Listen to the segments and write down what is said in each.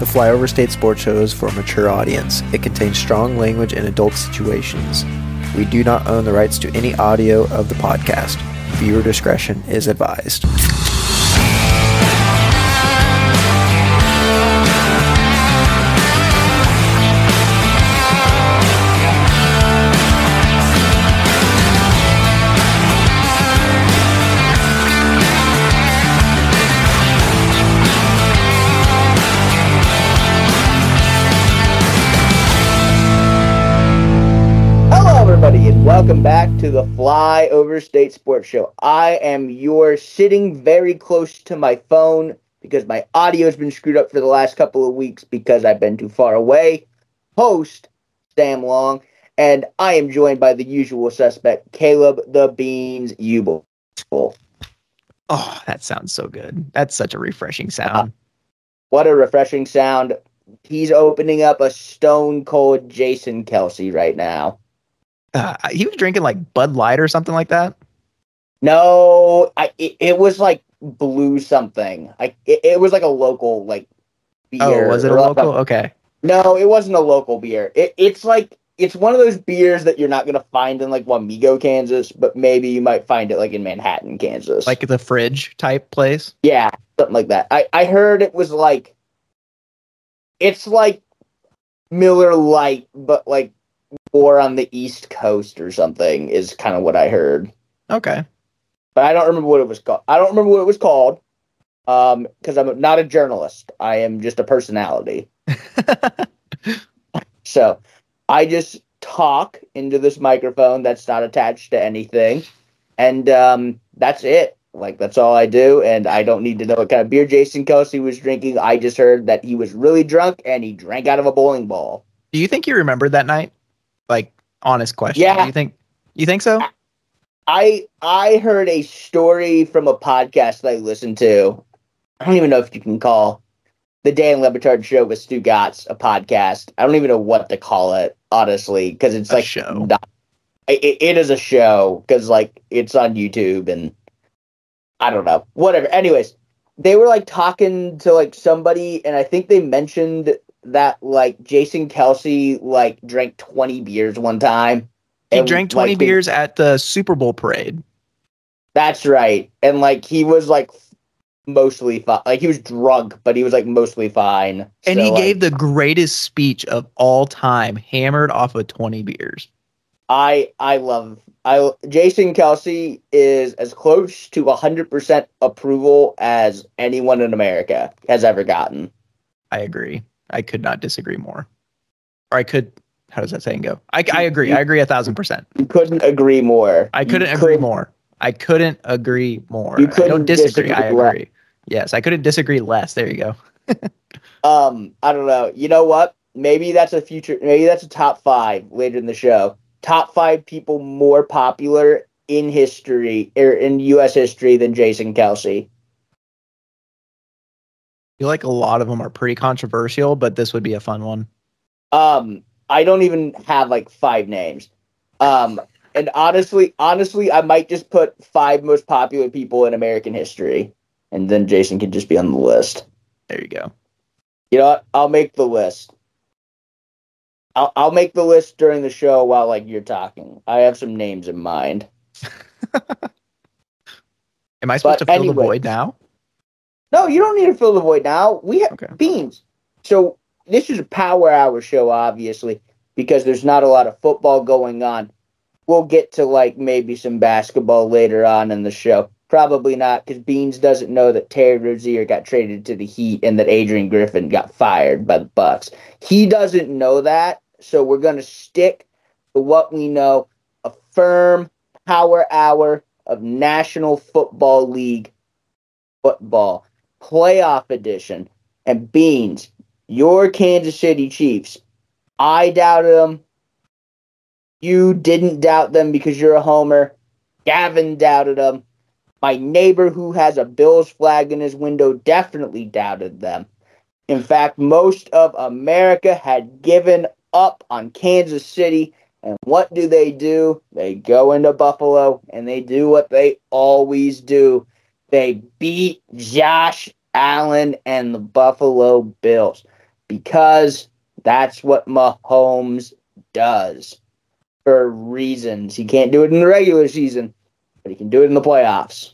The Flyover State Sports Show is for a mature audience. It contains strong language and adult situations. We do not own the rights to any audio of the podcast. Viewer discretion is advised. Welcome back to the Flyover State Sports Show. I am yours, sitting very close to my phone because my audio's been screwed up for the last couple of weeks because I've been too far away. Host, Sam Long, and I am joined by the usual suspect, Caleb the Beans, Ubel. Oh, that sounds so good. That's such a refreshing sound. What a refreshing sound. He's opening up a stone-cold Jason Kelce right now. He was drinking like Bud Light or something like that. No, it was like blue something. It was like a local like beer. Oh, was it a local? Okay. No, it wasn't a local beer. It's like it's one of those beers that you're not gonna find in like Wamego, Kansas, but maybe you might find it like in Manhattan, Kansas, like the fridge type place. Yeah, something like that. I heard it was like it's like Miller Lite, but like. Or on the East Coast or something is kind of what I heard. Okay. But I don't remember what it was called. Because I'm not a journalist. I am just a personality. So I just talk into this microphone that's not attached to anything. And that's it. Like, that's all I do. And I don't need to know what kind of beer Jason Kelce was drinking. I just heard that he was really drunk and he drank out of a bowling ball. Do you think you remembered that night? Like, honest question. Yeah. You think so? I heard a story from a podcast that I listened to. I don't even know if you can call the Dan Lebitard Show with Stu Gatz a podcast. I don't even know what to call it, honestly, because it's a like show. It is a show because like it's on YouTube and I don't know, whatever. Anyways, they were like talking to like somebody, and I think they mentioned that like Jason Kelce like drank 20 beers one time. He drank 20 beers at the Super Bowl parade. That's right. And like he was like mostly fine. Like he was drunk, but he was like mostly fine. And so, he gave the greatest speech of all time, hammered off of 20 beers. I love Jason Kelce is as close to 100% approval as anyone in America has ever gotten. I agree. I could not disagree more. Or I could, how does that saying go? I agree. I agree 1,000%. You couldn't agree more. I couldn't agree more. You couldn't I don't disagree. I agree. Less. Yes. I couldn't disagree less. There you go. I don't know. You know what? Maybe that's a future. Maybe that's a top 5 later in the show. Top 5 people more popular in history or in U.S. history than Jason Kelce. I feel like a lot of them are pretty controversial, but this would be a fun one. I don't even have like 5 names. And honestly, I might just put 5 most popular people in American history, and then Jason can just be on the list. There you go. You know what? I'll make the list. I'll make the list during the show while like you're talking. I have some names in mind. Am I supposed to fill the void now? No, you don't need to fill the void now. We have Beans. So this is a power hour show, obviously, because there's not a lot of football going on. We'll get to like maybe some basketball later on in the show. Probably not, because Beans doesn't know that Terry Rozier got traded to the Heat and that Adrian Griffin got fired by the Bucks. He doesn't know that, so we're going to stick to what we know. A firm power hour of National Football League football. Playoff edition. And Beans, your Kansas City Chiefs, I doubted them. You didn't doubt them because you're a homer. Gavin doubted them. My neighbor who has a Bills flag in his window definitely doubted them. In fact, most of America had given up on Kansas City. And what do? They go into Buffalo and they do what they always do. They beat Josh Allen and the Buffalo Bills. because that's what Mahomes does for reasons. He can't do it in the regular season, but he can do it in the playoffs.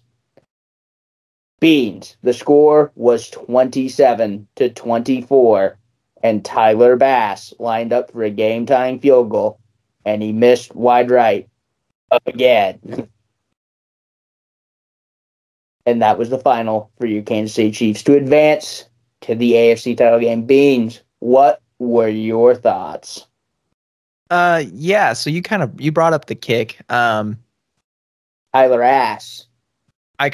Beans, the score was 27-24, and Tyler Bass lined up for a game-tying field goal, and he missed wide right again. And that was the final for your Kansas City Chiefs to advance to the AFC title game. Beans, what were your thoughts? Yeah, so you brought up the kick. Tyler Ass. I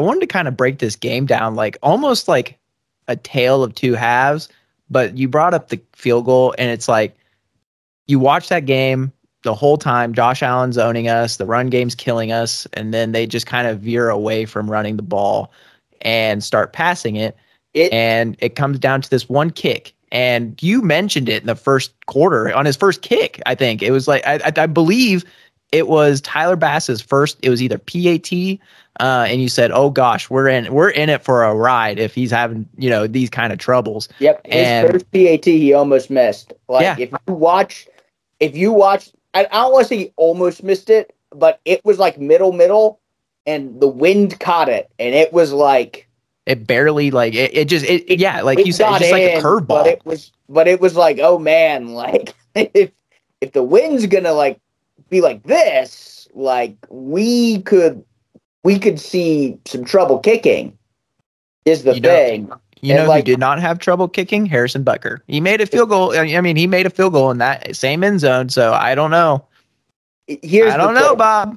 wanted to kind of break this game down, like almost like a tale of two halves, but you brought up the field goal, and it's like you watch that game the whole time. Josh Allen's owning us, the run game's killing us, and then they just kind of veer away from running the ball and start passing it. And it comes down to this one kick. And you mentioned it in the first quarter on his first kick, I think. It was like, I believe it was Tyler Bass's first. It was either PAT, and you said, "Oh gosh, we're in it for a ride if he's having, you know, these kind of troubles." Yep, his first PAT he almost missed. Like, yeah. If you watch, I don't want to say he almost missed it, but it was like middle, and the wind caught it, and it was like it barely, like it just yeah, like you said, just like a curveball. But it was like, oh man, like if the wind's gonna like be like this, like we could see some trouble kicking is the thing. You know, who did not have trouble kicking? Harrison Butker. He made a field goal. I mean, he made a field goal in that same end zone. So I don't know. Bob.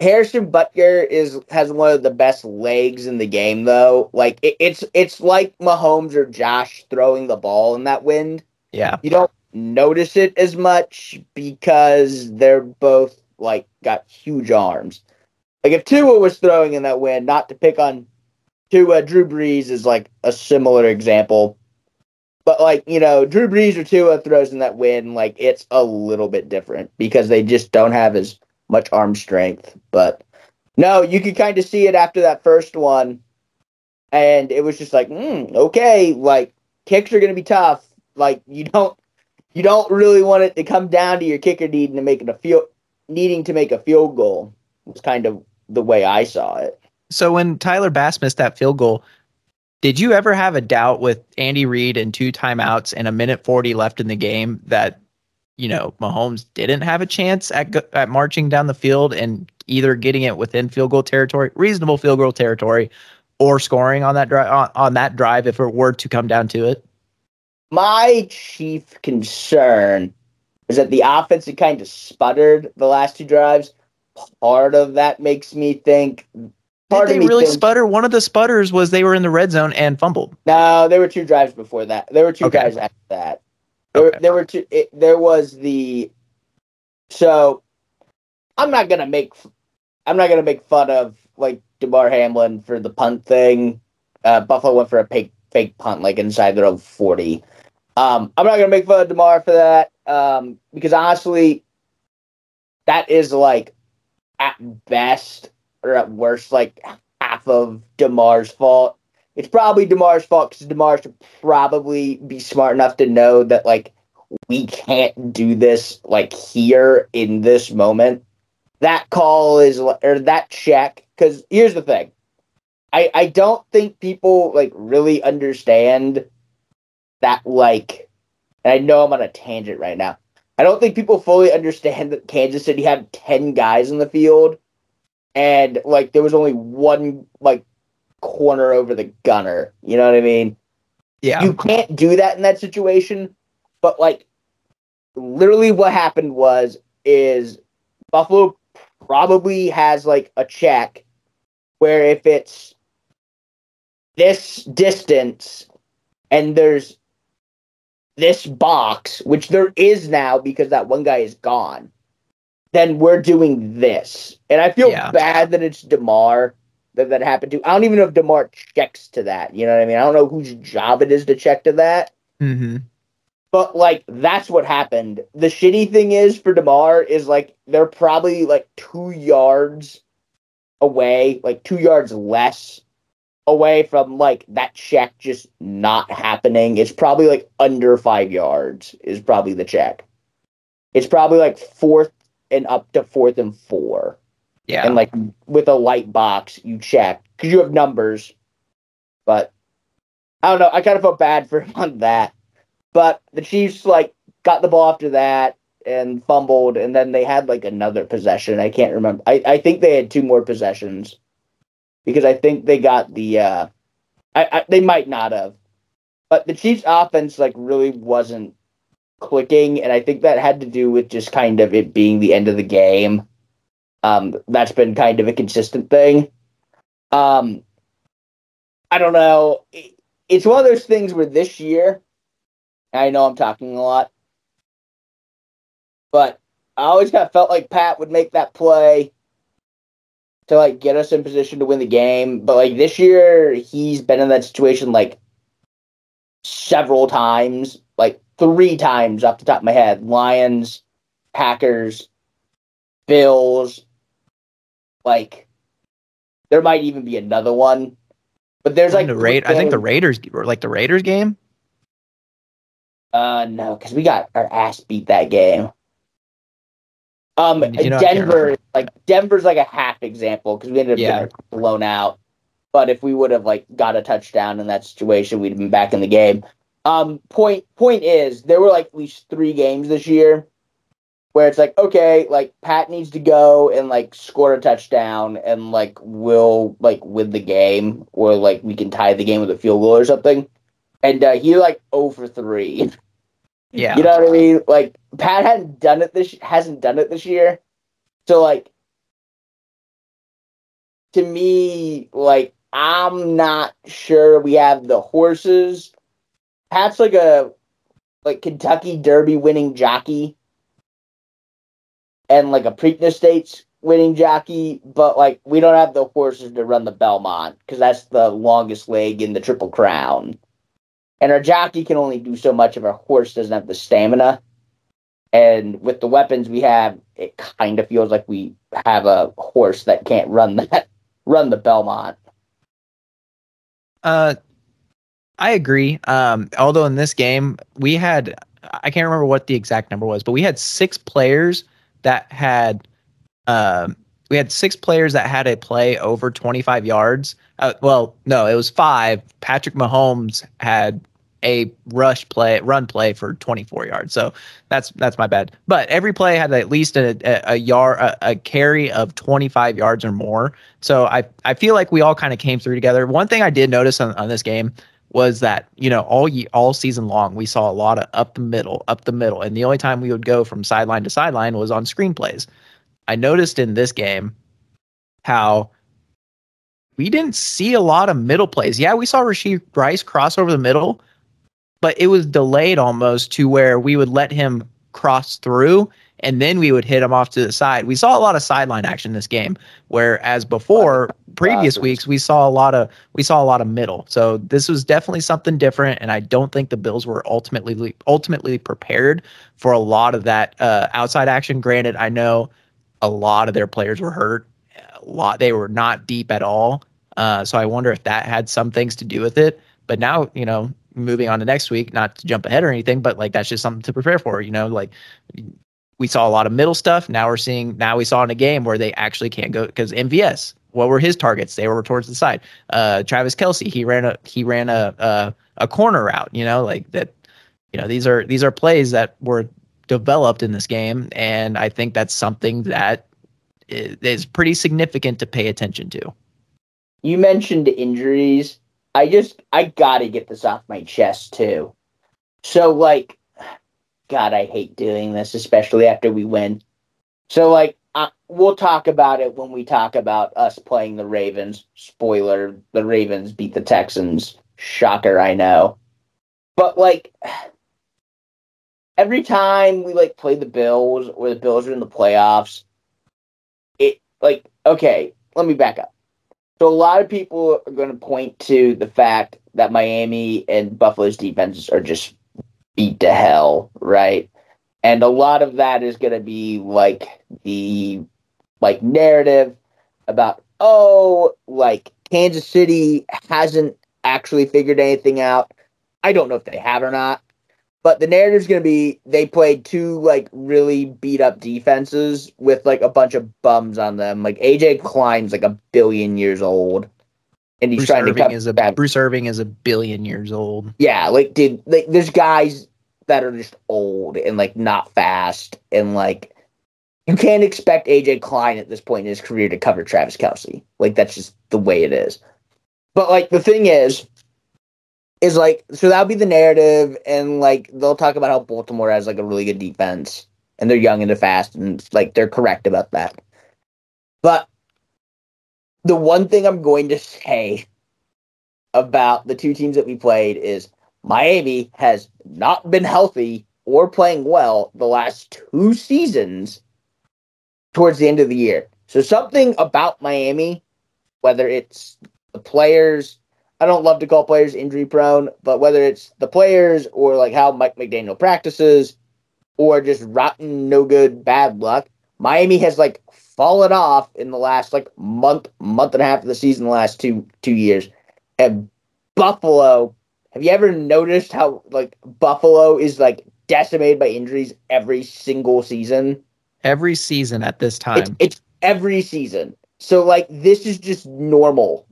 Harrison Butker has one of the best legs in the game, though. Like it's like Mahomes or Josh throwing the ball in that wind. Yeah, you don't notice it as much because they're both like got huge arms. Like if Tua was throwing in that wind, not to pick on Tua, Drew Brees is like a similar example, but like, you know, Drew Brees or Tua throws in that wind, like it's a little bit different because they just don't have as much arm strength. But no, you could kind of see it after that first one, and it was just like, okay, like kicks are gonna be tough. Like you don't really want it to come down to your kicker needing to make a field goal. Was kind of the way I saw it. So when Tyler Bass missed that field goal, did you ever have a doubt with Andy Reid and two timeouts and 1:40 left in the game that, you know, Mahomes didn't have a chance at marching down the field and either getting it within field goal territory, reasonable field goal territory, or scoring on that drive, if it were to come down to it? My chief concern is that the offense had kind of sputtered the last two drives. Part of that makes me think. Did they really sputter? One of the sputters was they were in the red zone and fumbled. No, there were two drives before that. There were two drives after that. There were two. So I'm not gonna make fun of like DeMar Hamlin for the punt thing. Buffalo went for a fake punt like inside their own 40. I'm not gonna make fun of DeMar for that because honestly, that is like at best, or at worst, like half of DeMar's fault. It's probably DeMar's fault because DeMar should probably be smart enough to know that, like, we can't do this, like, here in this moment. That call is, or that check, because here's the thing. I don't think people, like, really understand that, like, and I know I'm on a tangent right now. I don't think people fully understand that Kansas City had 10 guys in the field. And, like, there was only one, like, corner over the gunner. You know what I mean? Yeah. You can't do that in that situation. But, like, literally what happened is Buffalo probably has, like, a check where if it's this distance and there's this box, which there is now because that one guy is gone, then we're doing this. And I feel bad that it's DeMar that happened to. I don't even know if DeMar checks to that. You know what I mean? I don't know whose job it is to check to that. Mm-hmm. But, like, that's what happened. The shitty thing is for DeMar is, like, they're probably, like, 2 yards away, like 2 yards less away from like that check just not happening. It's probably like under 5 yards is probably the check. It's probably like fourth and up to 4th and 4. Yeah. And like with a light box, you check because you have numbers. But I don't know. I kind of felt bad for him on that. But the Chiefs like got the ball after that and fumbled. And then they had like another possession. I can't remember. I think they had two more possessions. Because I think they got the, they might not have, but the Chiefs' offense like really wasn't clicking, and I think that had to do with just kind of it being the end of the game. That's been kind of a consistent thing. I don't know. It's one of those things where this year, I know I'm talking a lot, but I always kind of felt like Pat would make that play to like get us in position to win the game. But like this year, he's been in that situation like several times, like 3 times off the top of my head. Lions, Packers, Bills. Like there might even be another one. But there's like I think the Raiders or like the Raiders game. No, because we got our ass beat that game. Denver's like a half example because we ended up getting blown out. But if we would have like got a touchdown in that situation, we'd have been back in the game. Point is there were like at least 3 games this year where it's like, okay, like Pat needs to go and like score a touchdown and like we'll like win the game or like we can tie the game with a field goal or something. And he like 0 for 3. Yeah, you know what I mean? Like Pat hasn't done it this year. So like to me, like I'm not sure we have the horses. Pat's like a Kentucky Derby winning jockey and like a Preakness Stakes winning jockey, but like we don't have the horses to run the Belmont because that's the longest leg in the Triple Crown. And our jockey can only do so much if our horse doesn't have the stamina. And with the weapons we have, it kind of feels like we have a horse that can't run the Belmont. I agree. Although in this game, we had, I can't remember what the exact number was, but we had 6 players that had, a play over 25 yards. Well, no, it was 5. Patrick Mahomes had a run play for 24 yards. So that's my bad. But every play had at least a carry of 25 yards or more. So I feel like we all kind of came through together. One thing I did notice on this game was that, you know, all season long, we saw a lot of up the middle. And the only time we would go from sideline to sideline was on screenplays. I noticed in this game how we didn't see a lot of middle plays. Yeah, we saw Rashee Rice cross over the middle, but it was delayed almost to where we would let him cross through and then we would hit him off to the side. We saw a lot of sideline action this game, whereas before previous weeks we saw a lot of middle. So this was definitely something different, and I don't think the Bills were ultimately prepared for a lot of that outside action. Granted, I know a lot of their players were hurt. They were not deep at all. So I wonder if that had some things to do with it. But now, you know, moving on to next week, not to jump ahead or anything, but like that's just something to prepare for. You know, like we saw a lot of middle stuff. Now we saw in a game where they actually can't go because MVS. What were his targets? They were towards the side. Travis Kelce, he ran a corner route. You know, like that. You know, these are plays that were developed in this game, and I think that's something that is pretty significant to pay attention to. You mentioned injuries. I gotta get this off my chest too. So like, God, I hate doing this, especially after we win. So like, we'll talk about it when we talk about us playing the Ravens. Spoiler, the Ravens beat the Texans. Shocker, I know. But like, every time we like play the Bills or the Bills are in the playoffs, like, okay, let me back up. So a lot of people are going to point to the fact that Miami and Buffalo's defenses are just beat to hell, right? And a lot of that is going to be like the narrative about, oh, like Kansas City hasn't actually figured anything out. I don't know if they have or not, but the narrative's going to be they played two, like, really beat-up defenses with, like, a bunch of bums on them. Like, A.J. Klein's, like, a billion years old. And he's trying to come back. Bruce Irving is a billion years old. Yeah, like, dude, like, there's guys that are just old and, like, not fast. And, like, you can't expect A.J. Klein at this point in his career to cover Travis Kelce. Like, that's just the way it is. But, like, the thing is, like, so that'll be the narrative, and, like, they'll talk about how Baltimore has, like, a really good defense, and they're young and they're fast, and, like, they're correct about that. But the one thing I'm going to say about the two teams that we played is Miami has not been healthy or playing well the last two seasons towards the end of the year. So something about Miami, whether it's the players — I don't love to call players injury prone, but whether it's the players or like how Mike McDaniel practices or just rotten, no good, bad luck, Miami has like fallen off in the last like month and a half of the season, the last two years. And Buffalo, have you ever noticed how like Buffalo is like decimated by injuries every single season? Every season at this time. It's every season. So like this is just normal.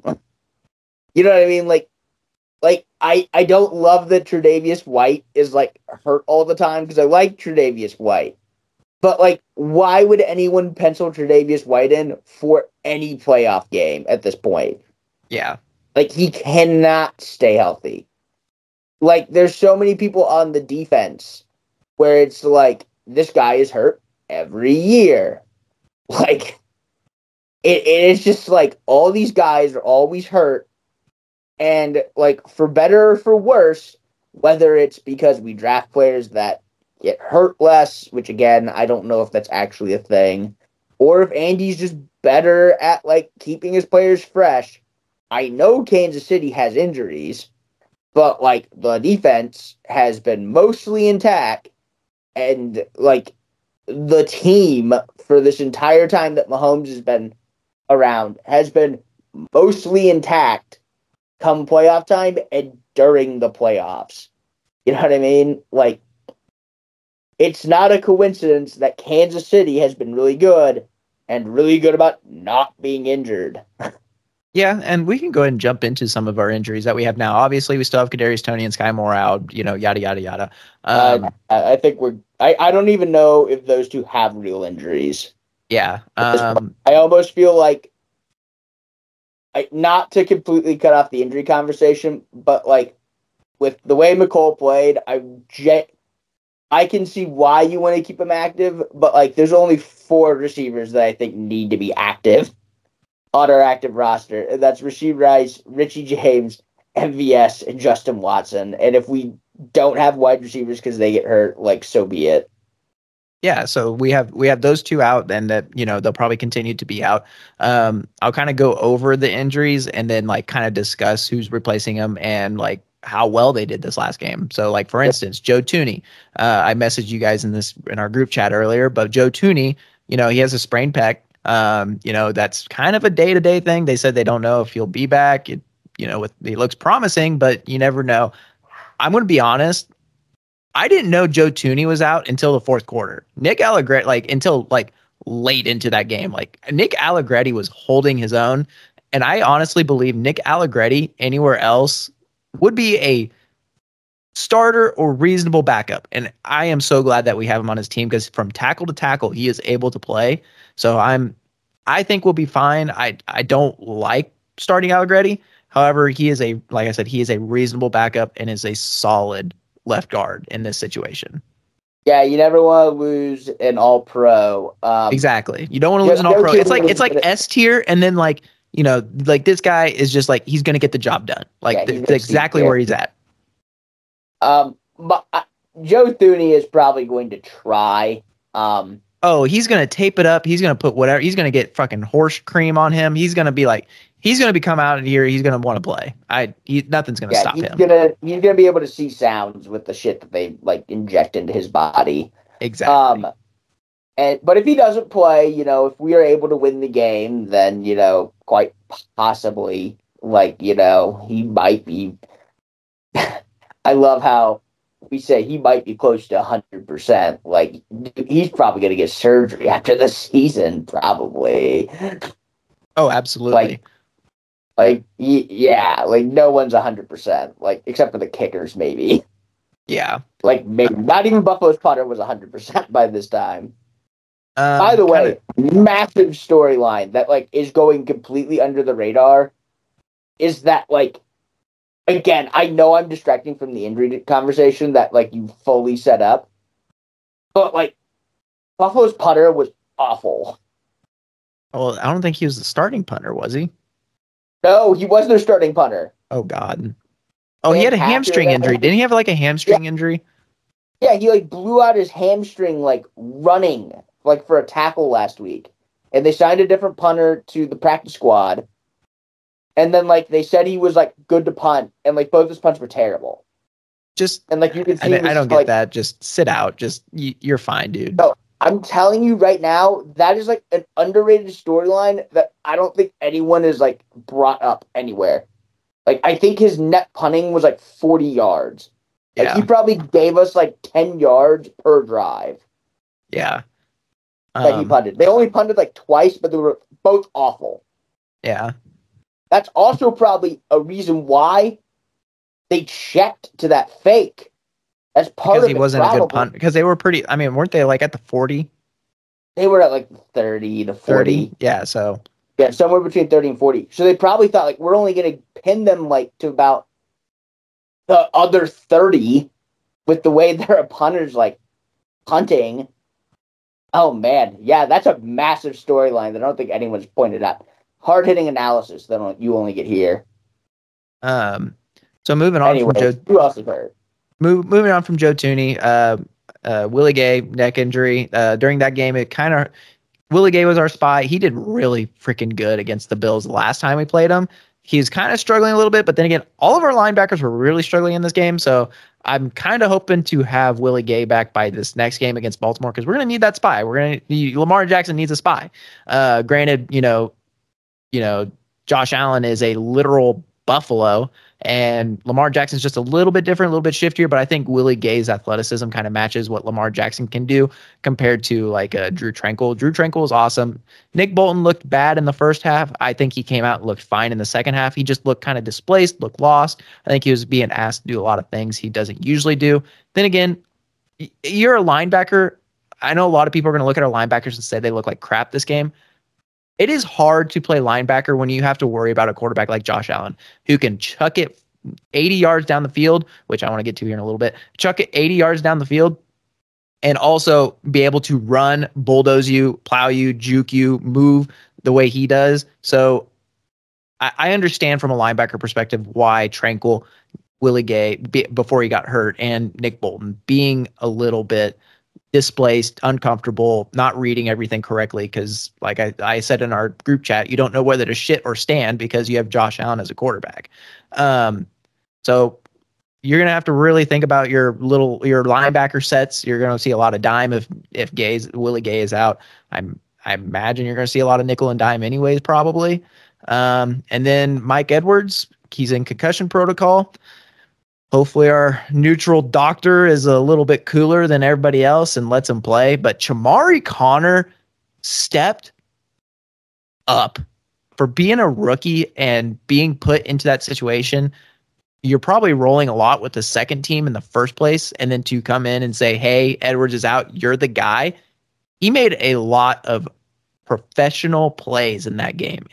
You know what I mean? Like I don't love that Tre'Davious White is, like, hurt all the time because I like Tre'Davious White. But, like, why would anyone pencil Tre'Davious White in for any playoff game at this point? Yeah. Like, he cannot stay healthy. Like, there's so many people on the defense where it's, like, this guy is hurt every year. Like, it is just, like, all these guys are always hurt. And, like, for better or for worse, whether it's because we draft players that get hurt less, which, again, I don't know if that's actually a thing, or if Andy's just better at, like, keeping his players fresh. I know Kansas City has injuries, but, like, the defense has been mostly intact, and, like, the team for this entire time that Mahomes has been around has been mostly intact come playoff time and during the playoffs. You know what I mean? Like, it's not a coincidence that Kansas City has been really good and really good about not being injured. Yeah, and we can go ahead and jump into some of our injuries that we have now. Obviously, we still have Kadarius Toney and Sky Moore out, you know, yada, yada, yada. I think we're – I don't even know if those two have real injuries. Yeah. I almost feel like – not to completely cut off the injury conversation, but, like, with the way McColl played, I can see why you want to keep him active, but, like, there's only four receivers that I think need to be active on our active roster, and that's Rashee Rice, Richie James, MVS, and Justin Watson. And if we don't have wide receivers because they get hurt, like, so be it. Yeah, so we have those two out, and that, you know, they'll probably continue to be out. I'll kind of go over the injuries and then like kind of discuss who's replacing them and like how well they did this last game. So like for instance, Joe Thuney. I messaged you guys in our group chat earlier, but Joe Thuney, you know, he has a sprained pec. You know, that's kind of a day-to-day thing. They said they don't know if he'll be back. He looks promising, but you never know. I'm going to be honest. I didn't know Joe Thuney was out until the fourth quarter. Nick Allegretti, like, until, like, late into that game. Like, Nick Allegretti was holding his own, and I honestly believe Nick Allegretti anywhere else would be a starter or reasonable backup, and I am so glad that we have him on his team because from tackle to tackle, he is able to play, so I think we'll be fine. I don't like starting Allegretti. However, he is a, like I said, he is a reasonable backup and is a solid left guard in this situation. Yeah, you never want to lose an all-pro. Exactly. You don't want to lose an all-pro. It's like S tier, and then like, you know, like this guy is just like, he's going to get the job done. Like, yeah, that's exactly where he's at. But Joe Thuney is probably going to try. He's going to tape it up. He's going to put whatever. He's going to get fucking horse cream on him. He's going to be like, he's going to come out here. He's going to want to play. Nothing's going to stop him. He's going to be able to see sounds with the shit that they like inject into his body. Exactly. But if he doesn't play, you know, if we are able to win the game, then, you know, quite possibly Like, you know, he might be. I love how we say he might be close to 100%. Like, he's probably going to get surgery after the season, probably. Oh, absolutely. Like yeah, like no one's 100%, like except for the kickers, maybe. Yeah. Like maybe not even Buffalo's putter was 100% by this time. By the way, massive storyline that like is going completely under the radar is that, like, again, I know I'm distracting from the injury conversation that like you fully set up, but like Buffalo's punter was awful. Well, I don't think he was the starting punter, was he? No, he was their starting punter. Oh God! Oh, he had a hamstring injury. Didn't he have like a hamstring injury? Yeah, he like blew out his hamstring like running like for a tackle last week, and they signed a different punter to the practice squad. And then like they said he was like good to punt, and like both his punts were terrible. Just and like you can see, I don't get like, that. Just sit out. Just you're fine, dude. No, I'm telling you right now, that is like an underrated storyline that I don't think anyone is like brought up anywhere. Like, I think his net punting was like 40 yards. Like, yeah. He probably gave us like 10 yards per drive. Yeah. That he punted. They only punted like twice, but they were both awful. Yeah. That's also probably a reason why they checked to that fake. As part because of he it, wasn't probably. A good punt. Because they were pretty. I mean, weren't they like at the 40? They were at like 30 to 40. 30? Yeah. So yeah, somewhere between 30 and 40. So they probably thought like we're only going to pin them like to about the other 30 with the way their punters like punting. Oh man, yeah, that's a massive storyline that I don't think anyone's pointed out. Hard hitting analysis that you only get here. So moving on anyway, from Joe. Who else is hurt? Moving on from Joe Thuney, Willie Gay neck injury during that game. It kind of Willie Gay was our spy. He did really freaking good against the Bills the last time we played him. He's kind of struggling a little bit, but then again, all of our linebackers were really struggling in this game. So I'm kind of hoping to have Willie Gay back by this next game against Baltimore because we're going to need that spy. Lamar Jackson needs a spy. Granted, you know, Josh Allen is a literal Buffalo. And Lamar Jackson's just a little bit different, a little bit shiftier, but I think Willie Gay's athleticism kind of matches what Lamar Jackson can do compared to like Drew Tranquil. Drew Tranquil is awesome. Nick Bolton looked bad in the first half. I think he came out and looked fine in the second half. He just looked kind of displaced, looked lost. I think he was being asked to do a lot of things he doesn't usually do. Then again, you're a linebacker. I know a lot of people are going to look at our linebackers and say they look like crap this game. It is hard to play linebacker when you have to worry about a quarterback like Josh Allen, who can chuck it 80 yards down the field, which I want to get to here in a little bit, chuck it 80 yards down the field, and also be able to run, bulldoze you, plow you, juke you, move the way he does. So I understand from a linebacker perspective why Tranquil, Willie Gay, before he got hurt, and Nick Bolton being a little bit displaced, uncomfortable, not reading everything correctly, because like I said in our group chat, you don't know whether to shit or stand because you have Josh Allen as a quarterback. So you're gonna have to really think about your linebacker sets. You're gonna see a lot of dime if Willie Gay is out. I imagine you're gonna see a lot of nickel and dime anyways, probably. And then Mike Edwards, he's in concussion protocol. Hopefully our neutral doctor is a little bit cooler than everybody else and lets him play. But Chamarri Conner stepped up for being a rookie and being put into that situation. You're probably rolling a lot with the second team in the first place. And then to come in and say, hey, Edwards is out. You're the guy. He made a lot of professional plays in that game.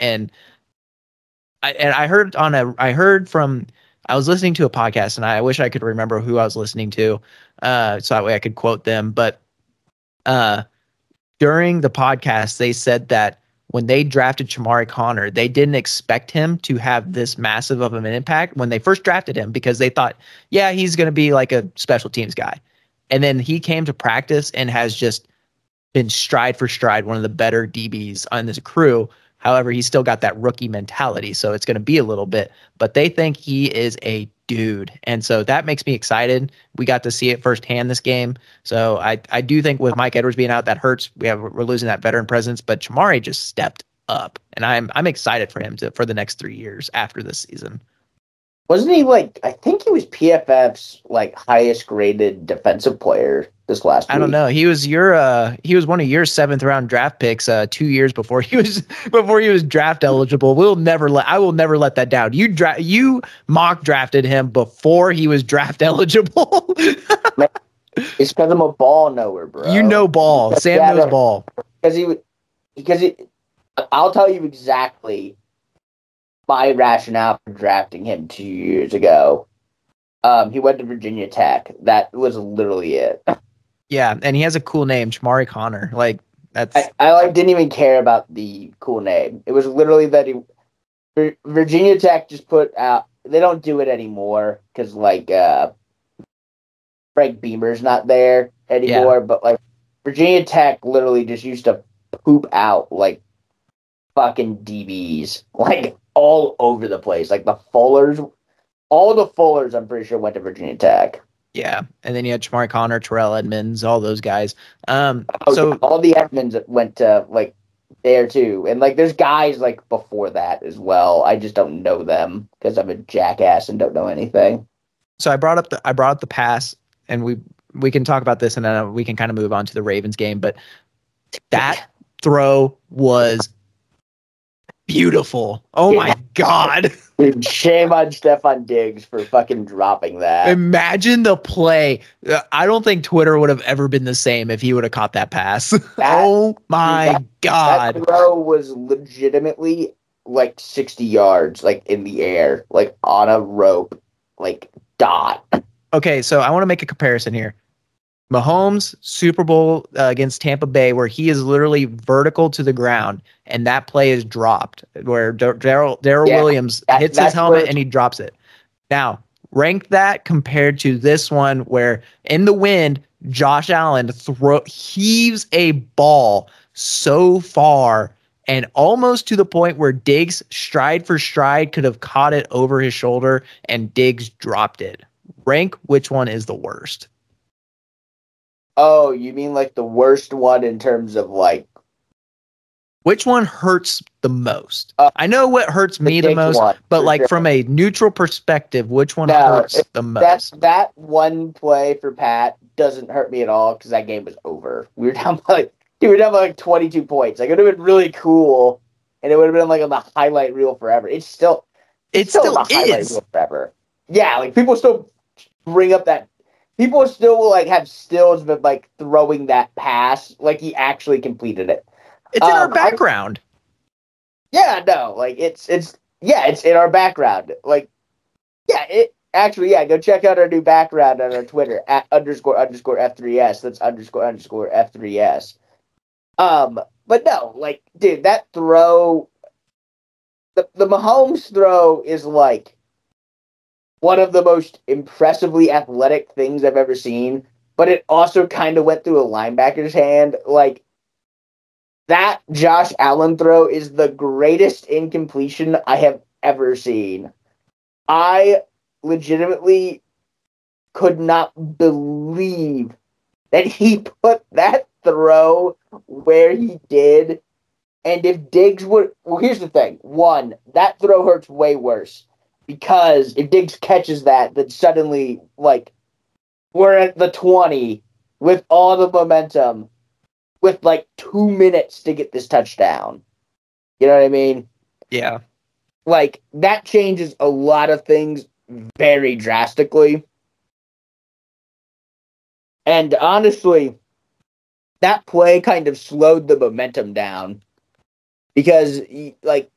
I was listening to a podcast, and I wish I could remember who I was listening to, so that way I could quote them. But during the podcast, they said that when they drafted Chamarri Conner, they didn't expect him to have this massive of an impact when they first drafted him because they thought, yeah, he's going to be like a special teams guy. And then he came to practice and has just been stride for stride one of the better DBs on this crew. However, he's still got that rookie mentality, so it's going to be a little bit. But they think he is a dude, and so that makes me excited. We got to see it firsthand this game. So I do think with Mike Edwards being out, that hurts. We're losing that veteran presence, but Chamarri just stepped up, and I'm excited for him to for the next 3 years after this season. Wasn't he like? I think he was PFF's like highest graded defensive player this last week. I don't know. He was your he was one of your 7th round draft picks 2 years before he was draft eligible. I will never let that down. You mock drafted him before he was draft eligible. It's because I'm a ball knower, bro. You know ball. Sam knows ball. I'll tell you exactly my rationale for drafting him 2 years ago. He went to Virginia Tech. That was literally it. Yeah, and he has a cool name, Chamarri Conner. Like that's I didn't even care about the cool name. It was literally that Virginia Tech just put out. They don't do it anymore because like Frank Beamer's not there anymore. Yeah. But like Virginia Tech literally just used to poop out like fucking DBs like all over the place. Like the Fullers, all the Fullers, I'm pretty sure went to Virginia Tech. Yeah, and then you had Chamarri Conner, Terrell Edmonds, all those guys. All the Edmonds went to like there too, and like there's guys like before that as well. I just don't know them because I'm a jackass and don't know anything. So I brought up the pass, and we can talk about this, and then we can kind of move on to the Ravens game. But that throw was beautiful. Oh my God. Dude, shame on Stefan Diggs for fucking dropping that. Imagine the play. I don't think Twitter would have ever been the same if he would have caught that pass. Oh my God. That throw was legitimately like 60 yards, like in the air, like on a rope, like dot. Okay, so I want to make a comparison here. Mahomes, Super Bowl against Tampa Bay, where he is literally vertical to the ground, and that play is dropped, where Darrell Williams hits his helmet and he drops it. Now, rank that compared to this one where, in the wind, Josh Allen heaves a ball so far and almost to the point where Diggs, stride for stride, could have caught it over his shoulder, and Diggs dropped it. Rank which one is the worst. Oh, you mean like the worst one in terms of like which one hurts the most? I know what hurts me the most, but like from a neutral perspective, which one hurts the most? That one play for Pat doesn't hurt me at all because that game was over. We were down by like 22 points. Like it would have been really cool, and it would have been like on the highlight reel forever. It's still on the highlight reel forever. Yeah, like people still bring up that. People still like have stills of like throwing that pass, like he actually completed it. It's in our background. It's in our background. Like, yeah, it actually, yeah. Go check out our new background on our Twitter @ F3S. That's _ F3S. But no, like, dude, that throw, the Mahomes throw is like one of the most impressively athletic things I've ever seen, but it also kind of went through a linebacker's hand. Like, that Josh Allen throw is the greatest incompletion I have ever seen. I legitimately could not believe that he put that throw where he did. And if Diggs would... Well, here's the thing. One, that throw hurts way worse. Because if Diggs catches that, then suddenly, like, we're at the 20 with all the momentum with, like, 2 minutes to get this touchdown. You know what I mean? Yeah. Like, that changes a lot of things very drastically. And honestly, that play kind of slowed the momentum down. Because, like,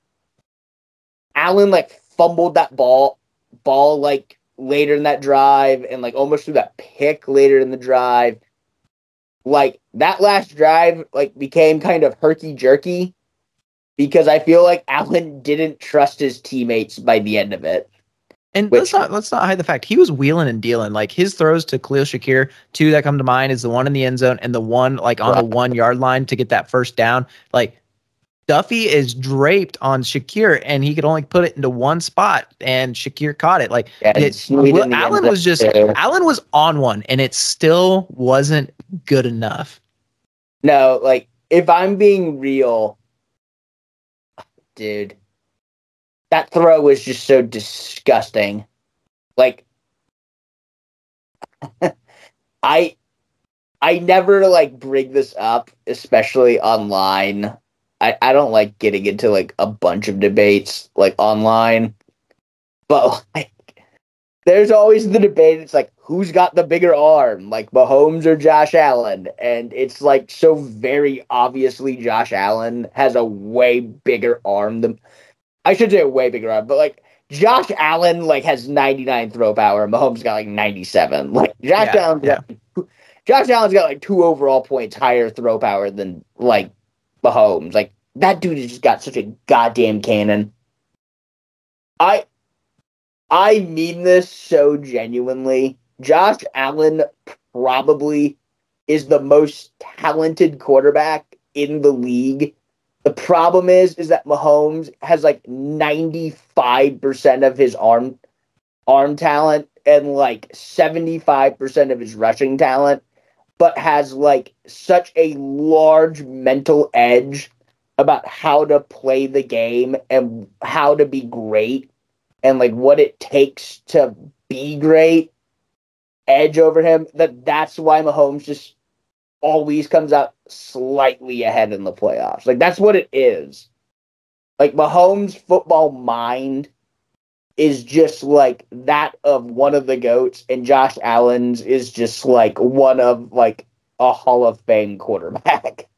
Allen, like, fumbled that ball like later in that drive and like almost threw that pick later in the drive. Like that last drive like became kind of herky jerky because I feel like Allen didn't trust his teammates by the end of it. And let's not hide the fact he was wheeling and dealing. Like his throws to Khalil Shakir, two that come to mind is the one in the end zone and the one like on the 1 yard line to get that first down. Like Duffy is draped on Shakir, and he could only put it into one spot, and Shakir caught it. Like yeah, Allen was on one, and it still wasn't good enough. No, like if I'm being real, dude. That throw was just so disgusting. Like, I never, like, bring this up, especially online. I don't like getting into, like, a bunch of debates, like, online. But, like, there's always the debate. It's like, who's got the bigger arm? Like, Mahomes or Josh Allen? And it's, like, so very obviously Josh Allen has a way bigger arm than... I should say a way bigger arm, but, like, Josh Allen, like, has 99 throw power. Mahomes got, like, 97. Like, Josh Allen's got, like, 2 overall points higher throw power than, like, Mahomes. Like, that dude has just got such a goddamn cannon. I mean this so genuinely. Josh Allen probably is the most talented quarterback in the league. The problem is that Mahomes has like 95% of his arm talent and like 75% of his rushing talent, but has like such a large mental edge about how to play the game and how to be great. And, like, what it takes to be great, edge over him, that's why Mahomes just always comes out slightly ahead in the playoffs. Like, that's what it is. Like, Mahomes' football mind is just, like, that of one of the GOATs, and Josh Allen's is just, like, one of, like, a Hall of Fame quarterback.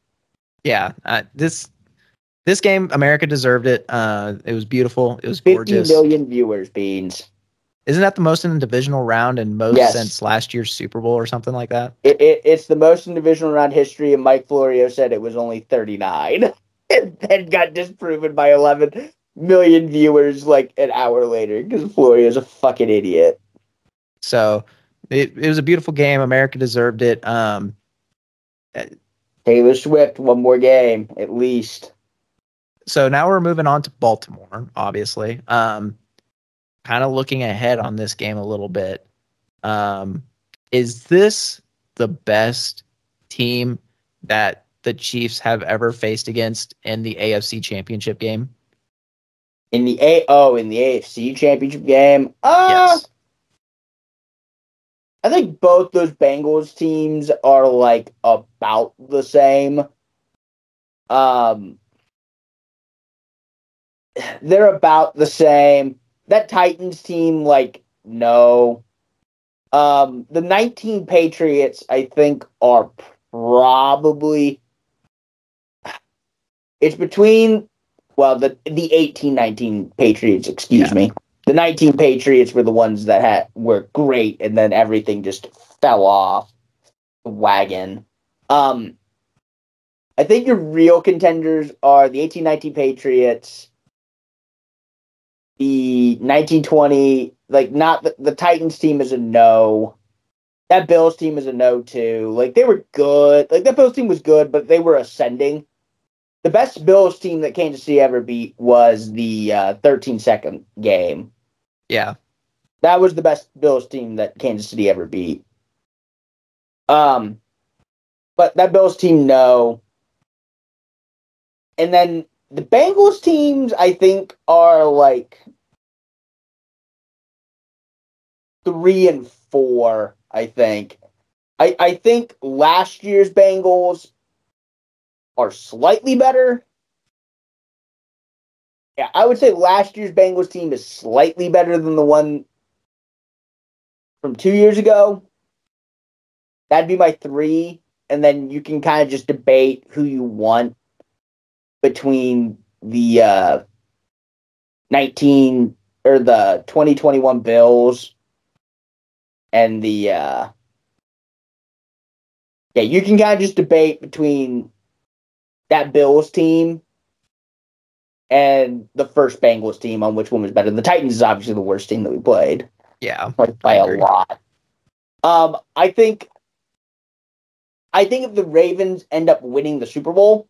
Yeah, This game, America deserved it. It was beautiful. It was gorgeous. 50 million viewers, Beans. Isn't that the most in the divisional round and most since last year's Super Bowl or something like that? It's the most in divisional round history, and Mike Florio said it was only 39. And then got disproven by 11 million viewers like an hour later because Florio's a fucking idiot. So it was a beautiful game. America deserved it. Taylor Swift, one more game, at least. So now we're moving on to Baltimore, obviously. Kind of looking ahead on this game a little bit. Is this the best team that the Chiefs have ever faced against in the AFC Championship game? In the AFC Championship game? Yes. I think both those Bengals teams are, like, about the same. They're about the same. That Titans team, like, no. The 19 Patriots, I think, are probably... It's between... Well, the 18-19 Patriots, excuse me. The 19 Patriots were the ones that were great, and then everything just fell off the wagon. I think your real contenders are the 18-19 Patriots... The 1920, like, not the Titans team is a no. That Bills team is a no, too. Like, they were good. Like, that Bills team was good, but they were ascending. The best Bills team that Kansas City ever beat was the 13-second game. Yeah. That was the best Bills team that Kansas City ever beat. But that Bills team, no. And then... The Bengals teams, I think, are, like, 3 and 4, I think. I think last year's Bengals are slightly better. Yeah, I would say last year's Bengals team is slightly better than the one from 2 years ago. That'd be my 3, and then you can kind of just debate who you want. Between the 2021 Bills and the you can kind of just debate between that Bills team and the first Bengals team on which one was better. The Titans is obviously the worst team that we played. Yeah, by a lot. I think if the Ravens end up winning the Super Bowl.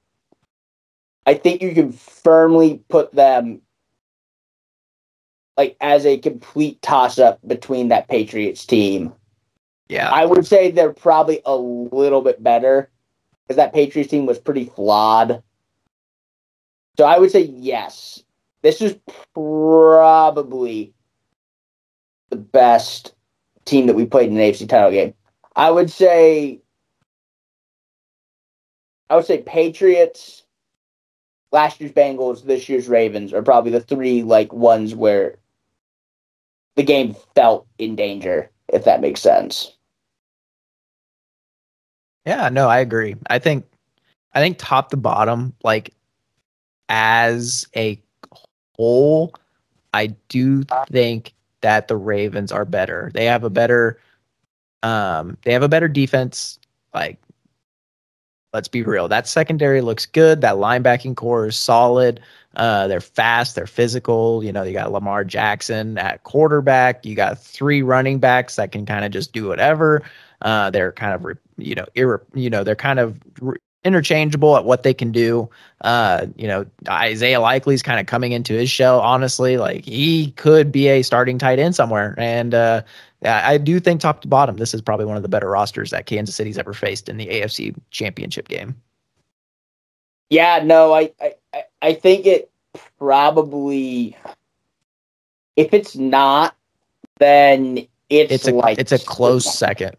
I think you can firmly put them like as a complete toss-up between that Patriots team. Yeah, I would say they're probably a little bit better because that Patriots team was pretty flawed. So I would say yes. This is probably the best team that we played in the AFC title game. I would say Patriots, last year's Bengals, this year's Ravens are probably the three ones where the game felt in danger, if that makes sense. Yeah, no, I agree. I think top to bottom, as a whole, I do think that the Ravens are better. They have a better defense. Let's be real. That secondary looks good. That linebacking core is solid. They're fast. They're physical. You got Lamar Jackson at quarterback. You got three running backs that can kind of just do whatever. They're kind of interchangeable at what they can do. Isaiah Likely's kind of coming into his shell, honestly. He could be a starting tight end somewhere. And I do think top to bottom, this is probably one of the better rosters that Kansas City's ever faced in the AFC Championship game. Yeah, no, I think it probably, if it's not, then it's a close second.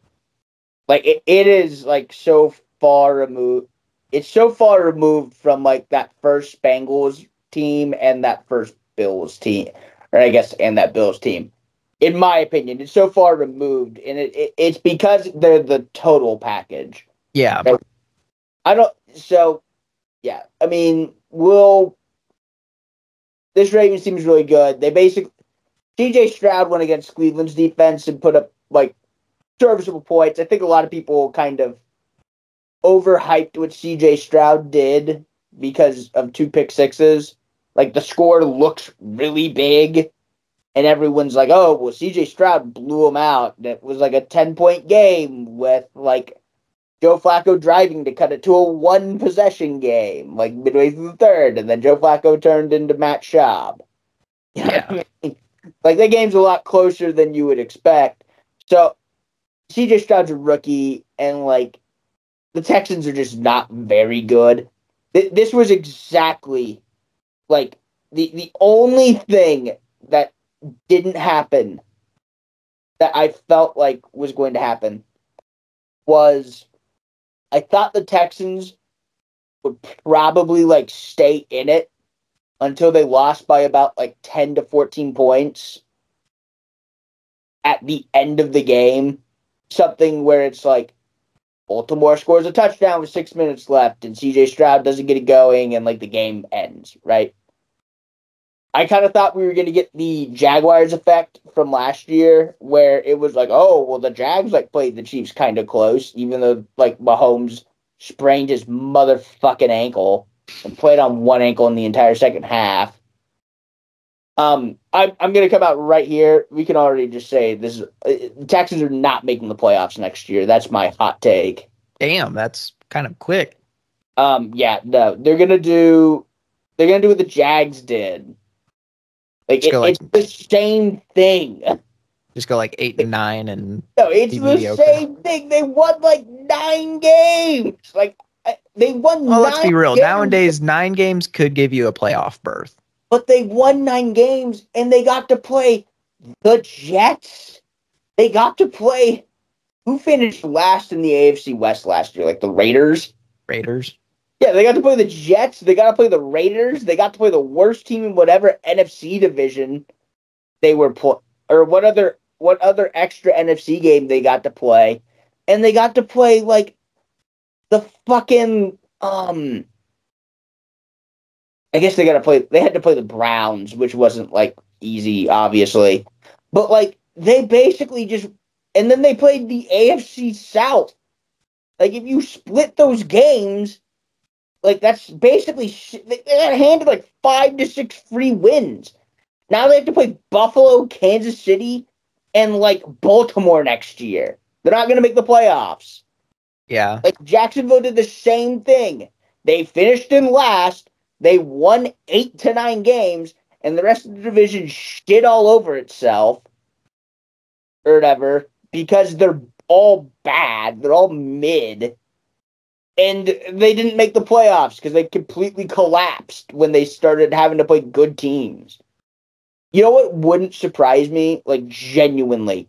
It is so far removed. It's so far removed from that first Bengals team and that first Bills team, and that Bills team. In my opinion, it's so far removed, and it's because they're the total package. Yeah, right? Yeah, I mean, this Ravens team is really good. They basically, C.J. Stroud went against Cleveland's defense and put up serviceable points. I think a lot of people kind of overhyped what C.J. Stroud did because of 2 pick sixes. The score looks really big, and everyone's like, oh, well, C.J. Stroud blew him out. That was a 10-point game with, Joe Flacco driving to cut it to a 1-possession game, midway through the third, and then Joe Flacco turned into Matt Schaub. Yeah. That game's a lot closer than you would expect. So, C.J. Stroud's a rookie, and, the Texans are just not very good. This was exactly, the only thing that didn't happen that I felt was going to happen was I thought the Texans would probably stay in it until they lost by about 10 to 14 points at the end of the game. Something where it's Baltimore scores a touchdown with 6 minutes left and C.J. Stroud doesn't get it going and the game ends, right? I kind of thought we were going to get the Jaguars effect from last year where it was the Jags played the Chiefs kind of close, even though Mahomes sprained his motherfucking ankle and played on one ankle in the entire second half. I'm going to come out right here. We can already just say this is the Texans are not making the playoffs next year. That's my hot take. Damn, that's kind of quick. Yeah, no, they're going to do what the Jags did. It's the same thing. Just go 8-9 and no, it's the mediocre. Same thing. They won 9 games. They won. Well, 9 let's be real. Games. Nowadays, 9 games could give you a playoff berth. But they won 9 games, and they got to play the Jets. They got to play who finished last in the AFC West last year, the Raiders. Yeah, they got to play the Jets. They got to play the Raiders. They got to play the worst team in whatever NFC division they were or what other extra NFC game they got to play, and they got to play the fucking I guess they had to play the Browns, which wasn't, easy, obviously. But, they basically just... And then they played the AFC South. If you split those games, that's basically... They got handed, 5 to 6 free wins. Now they have to play Buffalo, Kansas City, and, Baltimore next year. They're not going to make the playoffs. Yeah. Jacksonville did the same thing. They finished in last... They won 8 to 9 games, and the rest of the division shit all over itself, or whatever, because they're all bad. They're all mid. And they didn't make the playoffs because they completely collapsed when they started having to play good teams. You know what wouldn't surprise me? Like, genuinely.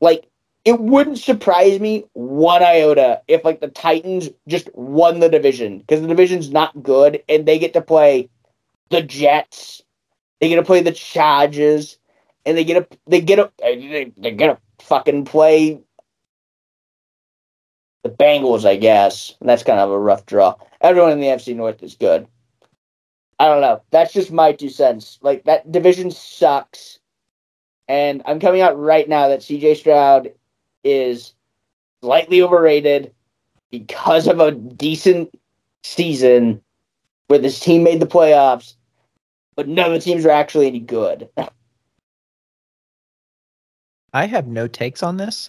Like, it wouldn't surprise me one iota if, like, the Titans just won the division. Because the division's not good, and they get to play the Jets. They get to play the Chargers. And they get to fucking play the Bengals, I guess. And that's kind of a rough draw. Everyone in the NFC North is good. I don't know. That's just my 2 cents. Like, that division sucks. And I'm coming out right now that C.J. Stroud is slightly overrated because of a decent season where this team made the playoffs, but none of the teams are actually any good. I have no takes on this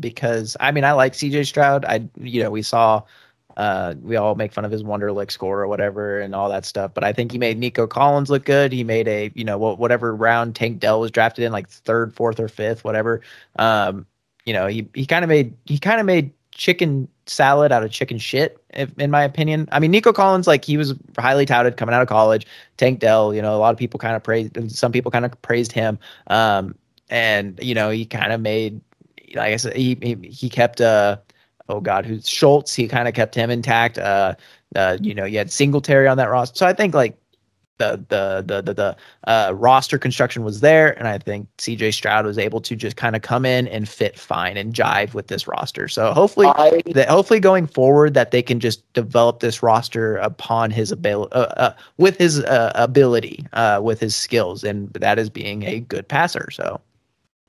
because, I mean, I like C.J. Stroud. We saw we all make fun of his Wonderlic score or whatever and all that stuff. But I think he made Nico Collins look good. He made whatever round Tank Dell was drafted in, like 3rd, 4th, or 5th, whatever. He kind of made chicken salad out of chicken shit, in my opinion. I mean, Nico Collins, like, he was highly touted coming out of college. Tank Dell, a lot of people kind of praised him. He kind of made, like I said, he kept, Schultz, he kind of kept him intact. You had Singletary on that roster. So I think, like, the roster construction was there. And I think C.J. Stroud was able to just kind of come in and fit fine and jive with this roster. So hopefully going forward that they can just develop this roster upon his ability, with his skills. And that is being a good passer. So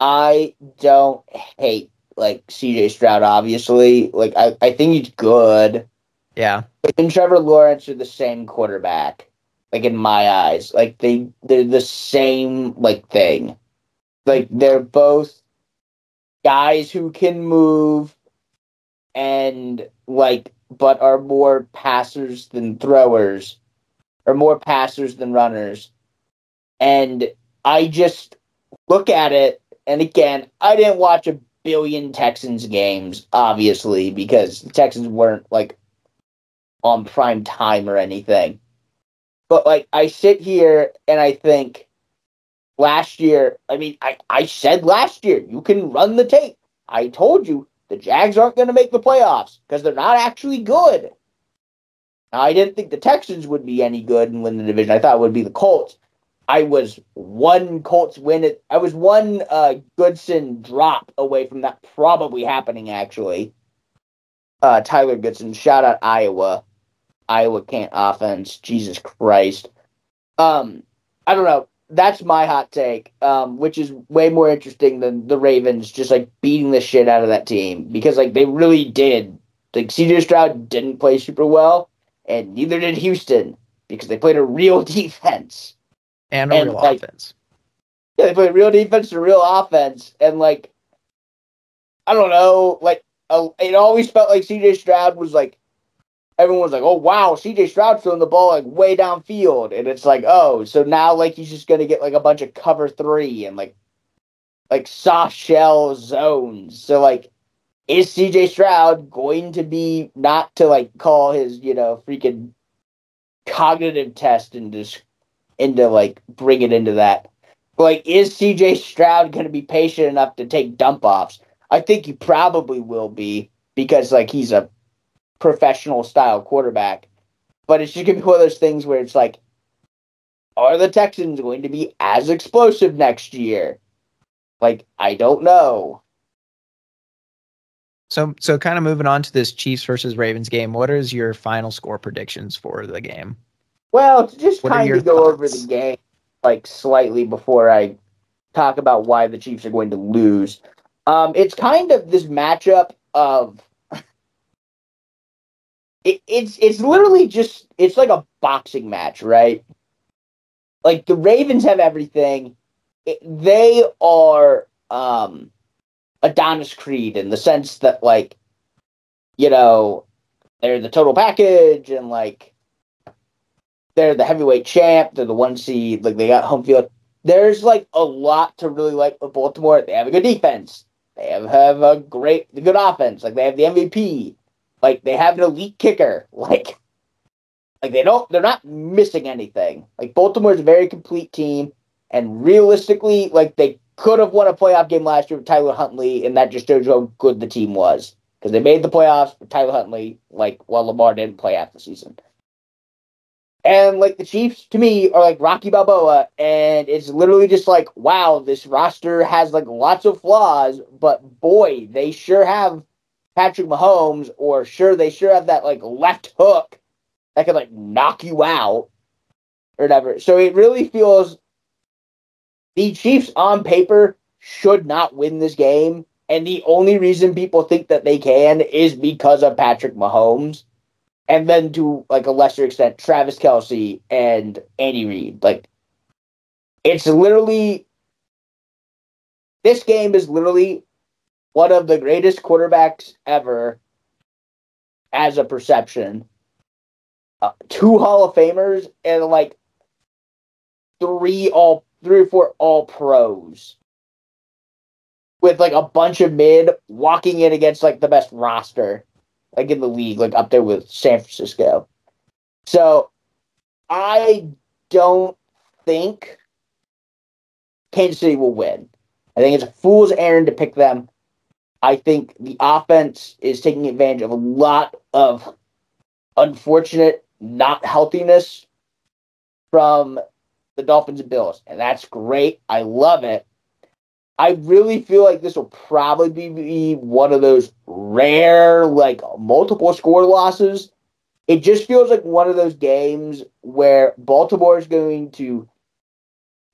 I don't hate, like, C.J. Stroud, obviously. Like, I think he's good. Yeah. And Trevor Lawrence are the same quarterback. Like, in my eyes, like, they're the same, like, thing. Like, they're both guys who can move and, like, but are more passers than throwers, or more passers than runners. And I just look at it, and again, I didn't watch a billion Texans games, obviously, because the Texans weren't, like, on prime time or anything. But, like, I sit here and I think last year, I mean, I said last year, you can run the tape. I told you the Jags aren't going to make the playoffs because they're not actually good. Now, I didn't think the Texans would be any good and win the division. I thought it would be the Colts. I was one Colts win. I was one Goodson drop away from that probably happening, actually. Tyler Goodson, shout out Iowa. Iowa can't offense. Jesus Christ. I don't know. That's my hot take, which is way more interesting than the Ravens just, like, beating the shit out of that team. Because, like, they really did. Like, C.J. Stroud didn't play super well, and neither did Houston, because they played a real defense. And real offense. Yeah, they played real defense and real offense. And, like, I don't know. Like, it always felt like C.J. Stroud was, like, everyone was like, oh, wow, C.J. Stroud's throwing the ball, like, way downfield. And it's like, oh, so now, like, he's just going to get, like, a bunch of cover three and, like soft shell zones. So, like, is C.J. Stroud going to be, not to, like, call his, freaking cognitive test and just into, like, bring it into that. But, like, is C.J. Stroud going to be patient enough to take dump-offs? I think he probably will be because, like, he's a professional style quarterback, but it's just gonna be one of those things where it's like, are the Texans going to be as explosive next year? Like, I don't know. So kind of moving on to this Chiefs versus Ravens game, what is your final score predictions for the game? Well, to just kind of go over the game, like, slightly before I talk about why the Chiefs are going to lose. It's kind of this matchup of It's literally just, it's like a boxing match, right? Like, the Ravens have everything. They are Adonis Creed in the sense that, like, they're the total package and, like, they're the heavyweight champ. They're the 1 seed. Like, they got home field. There's, like, a lot to really like with Baltimore. They have a good defense. They have a good offense. Like, they have the MVP. Like, they have an elite kicker. Like they're not missing anything. Like, Baltimore's a very complete team, and realistically, like, they could have won a playoff game last year with Tyler Huntley, and that just shows you how good the team was. Because they made the playoffs with Tyler Huntley, like, while Lamar didn't play half the season. And, like, the Chiefs, to me, are like Rocky Balboa, and it's literally just like, wow, this roster has, like, lots of flaws, but, boy, they sure have Patrick Mahomes, or they sure have that, like, left hook that can, like, knock you out, or whatever. So it really feels the Chiefs, on paper, should not win this game, and the only reason people think that they can is because of Patrick Mahomes. And then, to, like, a lesser extent, Travis Kelce and Andy Reid. Like, it's literally... This game is literally one of the greatest quarterbacks ever as a perception. Two Hall of Famers and, like, three or four All-Pros. With, like, a bunch of mid walking in against, like, the best roster. Like, in the league, like, up there with San Francisco. So, I don't think Kansas City will win. I think it's a fool's errand to pick them. I think the offense is taking advantage of a lot of unfortunate not healthiness from the Dolphins and Bills. And that's great. I love it. I really feel like this will probably be one of those rare, like, multiple score losses. It just feels like one of those games where Baltimore is going to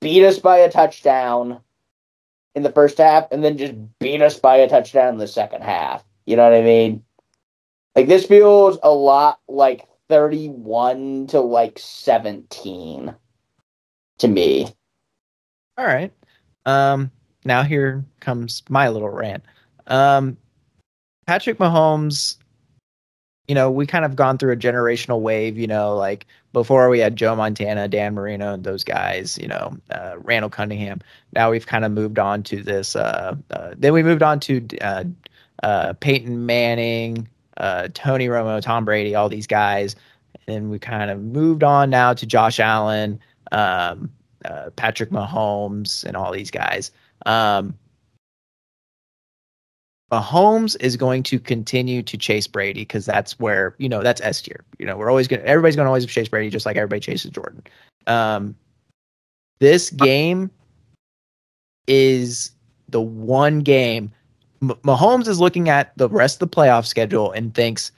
beat us by a touchdown in the first half and then just beat us by a touchdown in the second half. You know what I mean? Like, this feels a lot like 31 to, like, 17 to me. All right. Now here comes my little rant. Patrick Mahomes, you know, we kind of gone through a generational wave, you know, like before we had Joe Montana, Dan Marino, and those guys, you know, Randall Cunningham. Now we've kind of moved on to this. Then we moved on to Peyton Manning, Tony Romo, Tom Brady, all these guys. And then we kind of moved on now to Josh Allen, Patrick Mahomes, and all these guys. Mahomes is going to continue to chase Brady because that's where, you know, that's S tier. You know, everybody's going to always chase Brady just like everybody chases Jordan. This game is the one game Mahomes is looking at the rest of the playoff schedule and thinks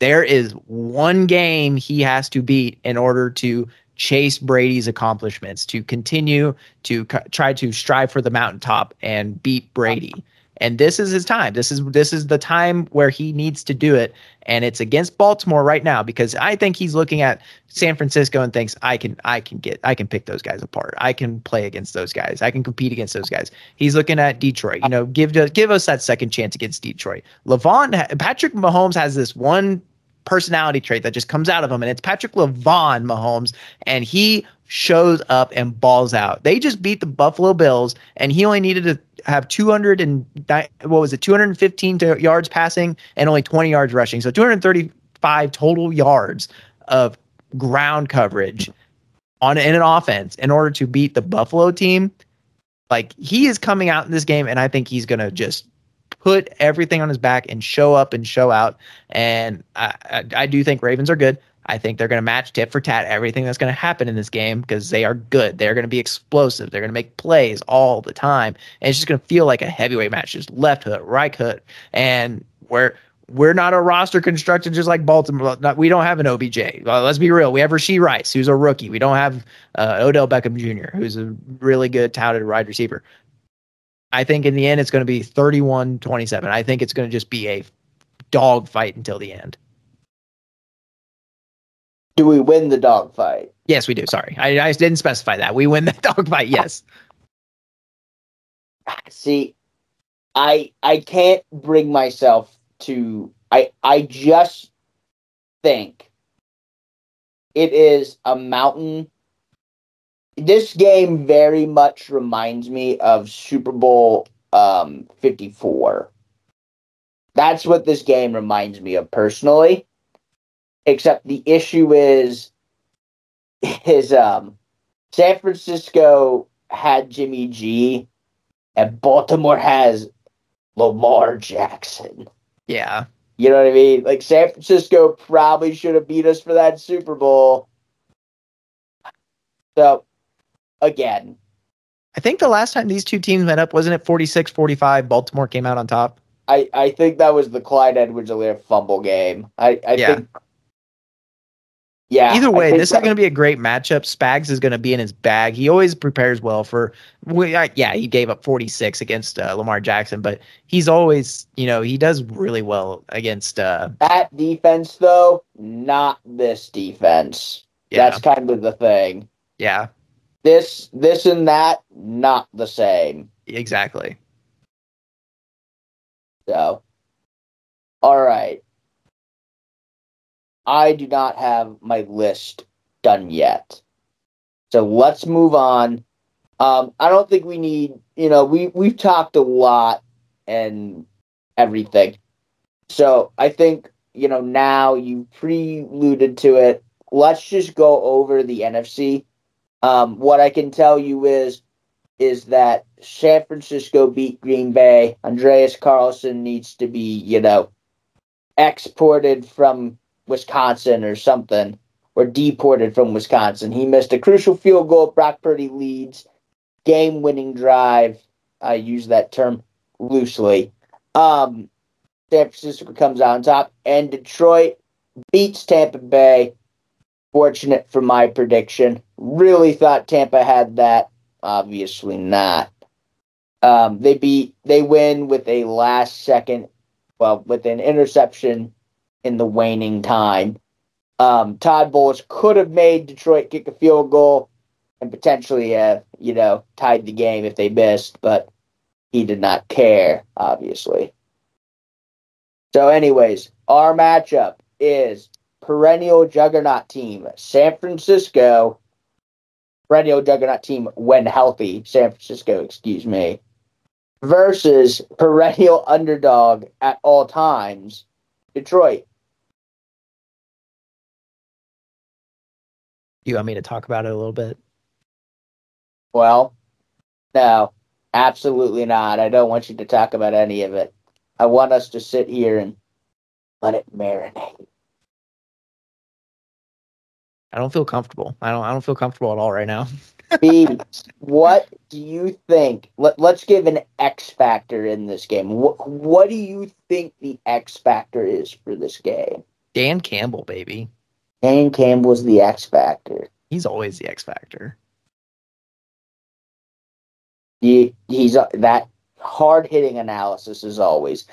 there is one game he has to beat in order to chase Brady's accomplishments, to continue to try to strive for the mountaintop and beat Brady. And this is his time. This is the time where he needs to do it. And it's against Baltimore right now, because I think he's looking at San Francisco and thinks I can pick those guys apart. I can play against those guys. I can compete against those guys. He's looking at Detroit, you know, give us that second chance against Detroit. Patrick Mahomes has this one personality trait that just comes out of him, and it's Patrick LeVon Mahomes, and he shows up and balls out. They just beat the Buffalo Bills, and he only needed to have 215 yards passing and only 20 yards rushing, so 235 total yards of ground coverage in an offense in order to beat the Buffalo team. Like, he is coming out in this game, and I think he's gonna just put everything on his back and show up and show out. And I do think Ravens are good. I think they're going to match tit for tat everything that's going to happen in this game because they are good. They're going to be explosive. They're going to make plays all the time. And it's just going to feel like a heavyweight match, just left hook, right hook. And we're not a roster constructed just like Baltimore. We don't have an OBJ. Let's be real. We have Rashee Rice, who's a rookie. We don't have Odell Beckham Jr., who's a really good, touted wide receiver. I think in the end, it's going to be 31-27. I think it's going to just be a dogfight until the end. Do we win the dogfight? Yes, we do. Sorry. I didn't specify that. We win the dogfight, yes. See, I can't bring myself to... I just think it is a mountain... This game very much reminds me of Super Bowl 54. That's what this game reminds me of personally. Except the issue is San Francisco had Jimmy G and Baltimore has Lamar Jackson. Yeah. You know what I mean? Like, San Francisco probably should have beat us for that Super Bowl. So, again. I think the last time these two teams met up, wasn't it 46-45? Baltimore came out on top. I think that was the Clyde Edwards-Helaire fumble game. I think... Yeah. Either way, this is going to be a great matchup. Spags is going to be in his bag. He always prepares well for. Yeah, he gave up 46 against Lamar Jackson, but he's always, he does really well against. That defense, though, not this defense. Yeah. That's kind of the thing. Yeah. This and that, not the same. Exactly. So, all right. I do not have my list done yet. So let's move on. I don't think we need, we've talked a lot and everything. So I think, now you preluded to it. Let's just go over the NFC. What I can tell you is that San Francisco beat Green Bay. Andreas Carlson needs to be, exported from Wisconsin or something, or deported from Wisconsin. He missed a crucial field goal. Brock Purdy leads game-winning drive. I use that term loosely. San Francisco comes out on top, and Detroit beats Tampa Bay. Fortunate for my prediction. Really thought Tampa had that. Obviously not. They win with a with an interception in the waning time. Todd Bowles could have made Detroit kick a field goal and potentially have, tied the game if they missed, but he did not care, obviously. So anyways, our matchup is perennial juggernaut team, San Francisco, perennial juggernaut team when healthy, San Francisco, versus perennial underdog at all times, Detroit. You want me to talk about it a little bit? Well, no, absolutely not. I don't want you to talk about any of it. I want us to sit here and let it marinate. I don't feel comfortable. I don't feel comfortable at all right now. Pete, what do you think? Let's give an X factor in this game. What do you think the X factor is for this game? Dan Campbell, baby. Dan Campbell's the X factor. He's always the X factor. He's that hard-hitting analysis is always.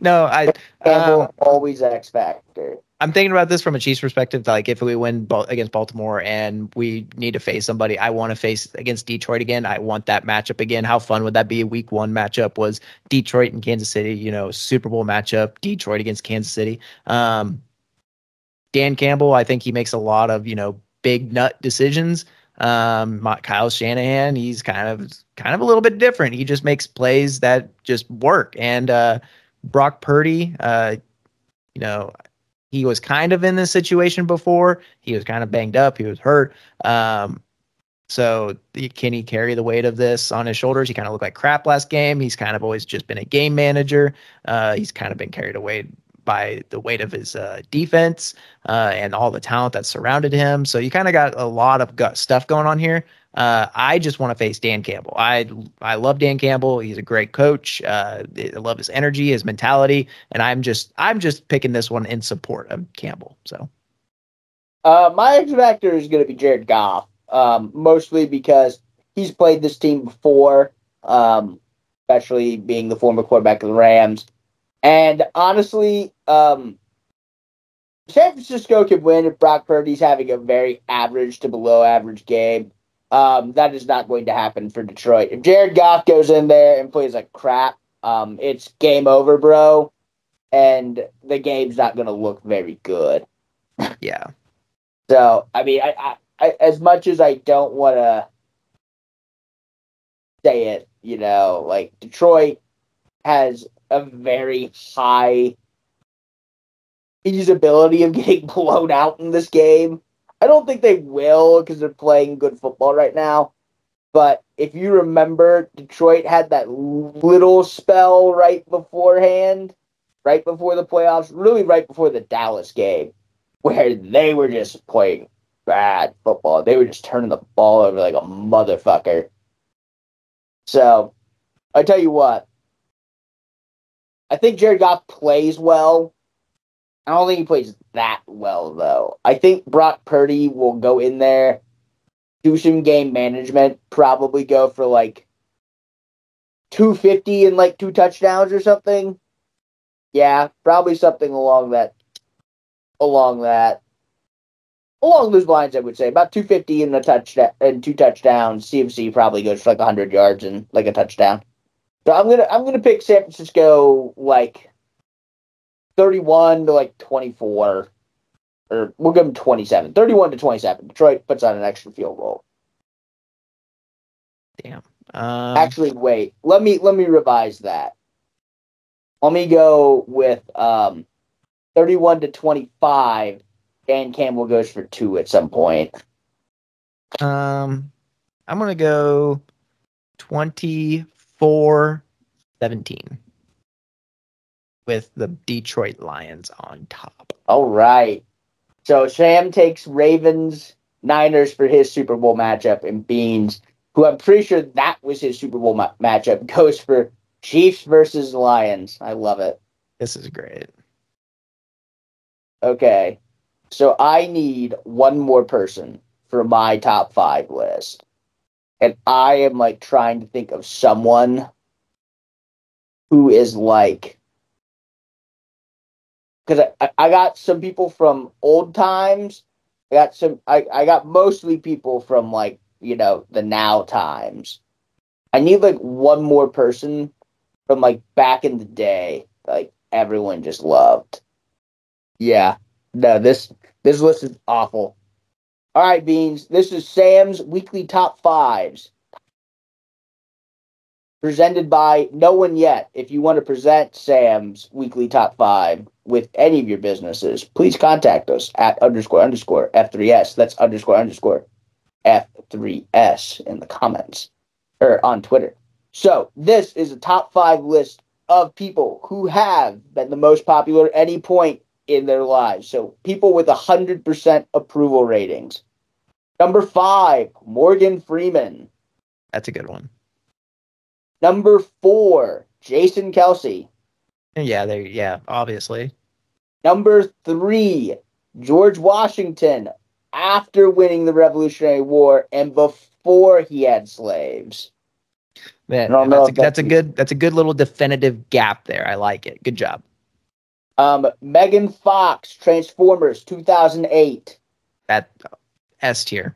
No, Campbell always X factor. I'm thinking about this from a Chiefs perspective. Like, if we win against Baltimore and we need to face somebody, I want to face against Detroit again. I want that matchup again. How fun would that be? A week one matchup was Detroit and Kansas City, Super Bowl matchup, Detroit against Kansas City. Dan Campbell, I think he makes a lot of, big nut decisions. Kyle Shanahan, he's kind of a little bit different. He just makes plays that just work. And Brock Purdy, he was kind of in this situation before. He was kind of banged up. He was hurt. So can he carry the weight of this on his shoulders? He kind of looked like crap last game. He's kind of always just been a game manager. He's kind of been carried away by the weight of his defense and all the talent that surrounded him. So you kind of got a lot of gut stuff going on here. I just want to face Dan Campbell. I love Dan Campbell. He's a great coach. I love his energy, his mentality, and I'm just picking this one in support of Campbell. So, my X factor is going to be Jared Goff, mostly because he's played this team before, especially being the former quarterback of the Rams. And honestly, San Francisco could win if Brock Purdy's having a very average to below average game. That is not going to happen for Detroit. If Jared Goff goes in there and plays like crap, it's game over, bro. And the game's not going to look very good. Yeah. So, I mean, I as much as I don't want to say it, Detroit has a very high feasibility of getting blown out in this game. I don't think they will because they're playing good football right now. But if you remember, Detroit had that little spell right beforehand, right before the playoffs, really right before the Dallas game, where they were just playing bad football. They were just turning the ball over like a motherfucker. So, I tell you what, I think Jared Goff plays well. I don't think he plays that well, though. I think Brock Purdy will go in there, do some game management, probably go for, like, 250 and, like, 2 touchdowns or something. Yeah, probably something along those lines, I would say. About 250 and a touchdown and 2 touchdowns. CMC probably goes for, like, 100 yards and, like, a touchdown. So I'm gonna pick San Francisco, like, 31 to, like, 24. Or we'll give them 27. 31 to 27. Detroit puts on an extra field goal. Damn. Actually, wait. Let me revise that. Let me go with 31 to 25. Dan Campbell goes for 2 at some point. I'm going to go 24-17. With the Detroit Lions on top. All right. So Sam takes Ravens, Niners for his Super Bowl matchup, and Beans, who I'm pretty sure that was his Super Bowl matchup, goes for Chiefs versus Lions. I love it. This is great. Okay. So I need one more person for my top 5 list. And I am, like, trying to think of someone who is, like... Because I got some people from old times. I got mostly people from, like, you know, the now times. I need, like, one more person from, like, back in the day, like, everyone just loved. Yeah. No, this list is awful. All right, Beans. This is Sam's weekly top 5s. Presented by No One Yet. If you want to present Sam's weekly top 5 with any of your businesses, please contact us at __F3S. That's __F3S in the comments or on Twitter. So this is a top 5 list of people who have been the most popular at any point in their lives. So people with 100% approval ratings. Number 5, Morgan Freeman. That's a good one. Number 4, Jason Kelce. Yeah, obviously. Number 3, George Washington, after winning the Revolutionary War and before he had slaves. That's a good little definitive gap there. I like it. Good job. Megan Fox, Transformers 2008. That S tier.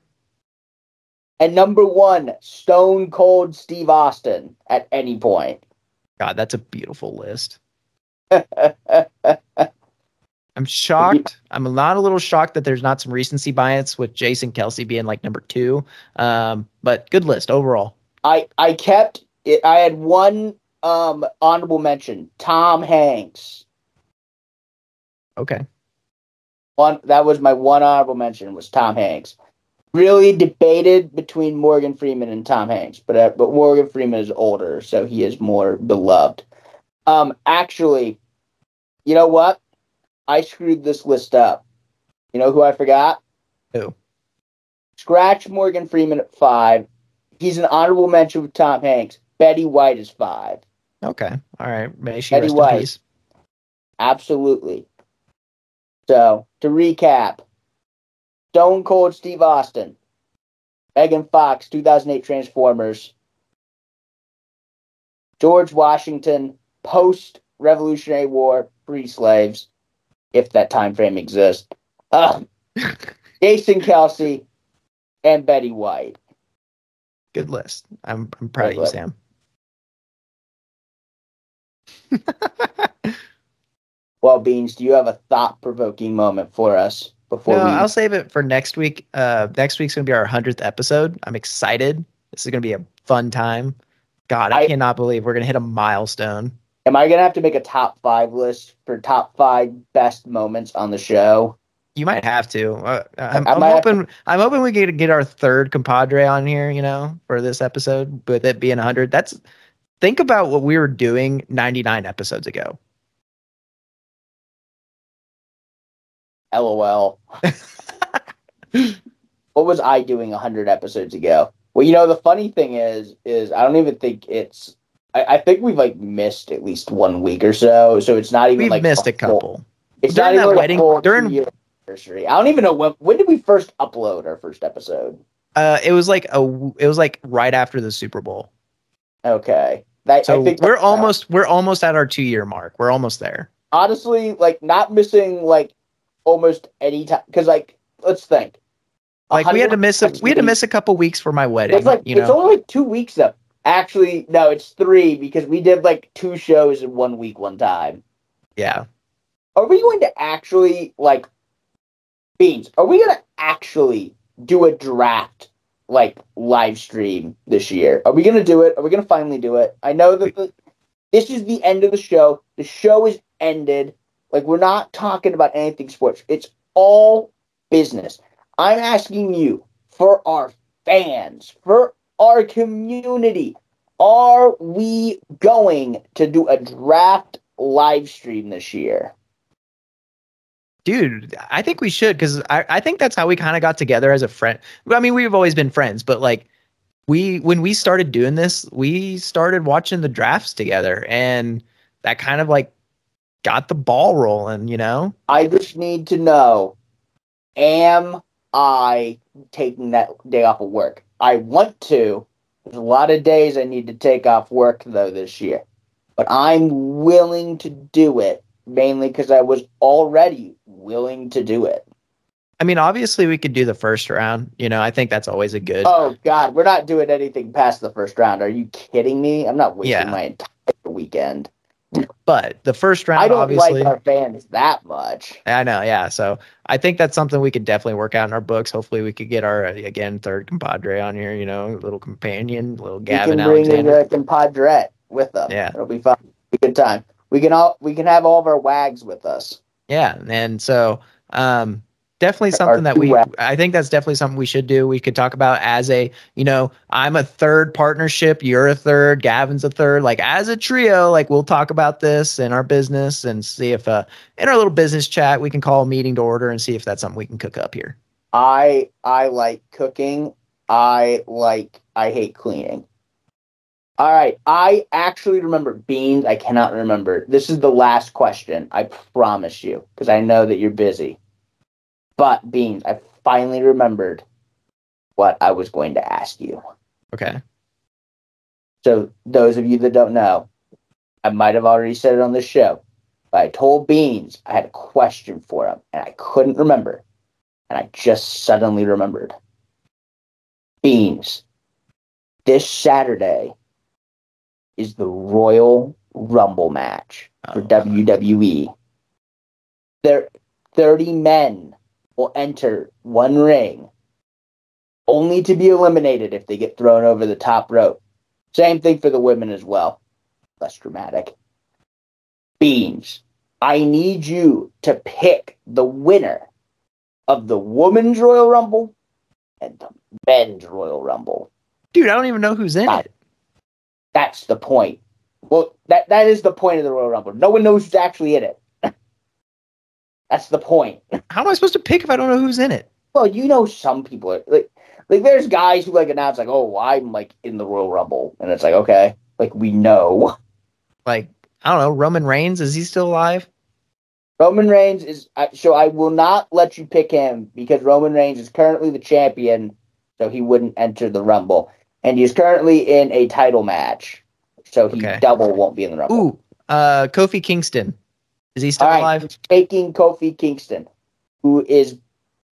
And number 1, Stone Cold Steve Austin at any point. God, that's a beautiful list. I'm shocked. I'm not a little shocked that there's not some recency bias with Jason Kelce being, like, number 2. But good list overall. I kept it. I had one honorable mention, Tom Hanks. Okay. That was my one honorable mention was Tom Hanks. Really debated between Morgan Freeman and Tom Hanks, but Morgan Freeman is older, so he is more beloved. Actually, you know what? I screwed this list up. You know who I forgot? Who? Scratch Morgan Freeman at 5. He's an honorable mention with Tom Hanks. Betty White is 5. Okay, all right. May she rest in peace. Absolutely. So to recap. Stone Cold Steve Austin, Megan Fox, 2008 Transformers, George Washington, post-Revolutionary War, pre-slaves, if that time frame exists, Jason Kelce, and Betty White. Good list. I'm proud of you, Sam. Well, Beans, do you have a thought-provoking moment for us? I'll save it for next week. Next week's going to be our 100th episode. I'm excited. This is going to be a fun time. God, I cannot believe we're going to hit a milestone. Am I going to have to make a top 5 list for top 5 best moments on the show? You might have to. I'm hoping we get our third compadre on here, you know, for this episode. But that being 100, think about what we were doing 99 episodes ago. LOL. What was I doing 100 episodes ago? Well, you know, the funny thing is I don't even think it's. I think we've like missed at least 1 week or so. So it's not even we've like missed a couple. It's not even like wedding during. Anniversary. I don't even know when did we first upload our first episode? It was like right after the Super Bowl. Okay. I think we're almost at our 2-year mark. We're almost there. Honestly, like not missing like almost any time, because like let's think. Like we had to miss a couple weeks for my wedding. It's like it's only like 2 weeks though. Actually, no, it's 3 because we did like 2 shows in 1 week one time. Yeah. Are we going to actually like Beans, are we going to actually do a draft, like, live stream this year? Are we going to do it? Are we going to finally do it? I know that this is the end of the show. The show is ended. Like, we're not talking about anything sports. It's all business. I'm asking you, for our fans, for our community, are we going to do a draft live stream this year? Dude, I think we should, because I think that's how we kind of got together as a friend. I mean, we've always been friends, but like when we started doing this, we started watching the drafts together, and that kind of like got the ball rolling, you know? I just need to know, am I taking that day off of work? I want to. There's a lot of days I need to take off work, though, this year. But I'm willing to do it. Mainly because I was already willing to do it. I mean, obviously, we could do the first round. You know, I think that's always a good. Oh, God, we're not doing anything past the first round. Are you kidding me? I'm not wasting my entire weekend. But the first round, I don't obviously, like our fans that much. I know, yeah. So I think that's something we could definitely work out in our books. Hopefully, we could get our, again, third compadre on here, you know, little companion, little Gavin Alexander. We can bring a compadre with them. Yeah. It'll be fun. It'll be a good time. We can have all of our wags with us. Yeah, and so definitely something that I think that's definitely something we should do. We could talk about as a, you know, I'm a third partnership, you're a third, Gavin's a third, like as a trio, like we'll talk about this in our business and see if in our little business chat we can call a meeting to order and see if that's something we can cook up here. I like cooking. I hate cleaning. All right, I actually remember Beans. I cannot remember. This is the last question, I promise you, because I know that you're busy. But, Beans, I finally remembered what I was going to ask you. Okay. So, those of you that don't know, I might have already said it on this show, but I told Beans I had a question for him, and I couldn't remember, and I just suddenly remembered. Beans, this Saturday is the Royal Rumble match for WWE. 30 men will enter one ring, only to be eliminated if they get thrown over the top rope. Same thing for the women as well. Less dramatic. Beans, I need you to pick the winner of the Women's Royal Rumble and the Men's Royal Rumble. Dude, I don't even know who's in it. That's the point. Well, that is the point of the Royal Rumble. No one knows who's actually in it. That's the point. How am I supposed to pick if I don't know who's in it? Well, you know, some people are like there's guys who like announce like, oh, I'm like in the Royal Rumble, and it's like, okay, like we know. Like I don't know, Roman Reigns, is he still alive? Roman Reigns is. So I will not let you pick him because Roman Reigns is currently the champion, so he wouldn't enter the Rumble. And he's currently in a title match, so he double won't be in the Rumble. Ooh, Kofi Kingston. Is he still alive? Taking Kofi Kingston, who is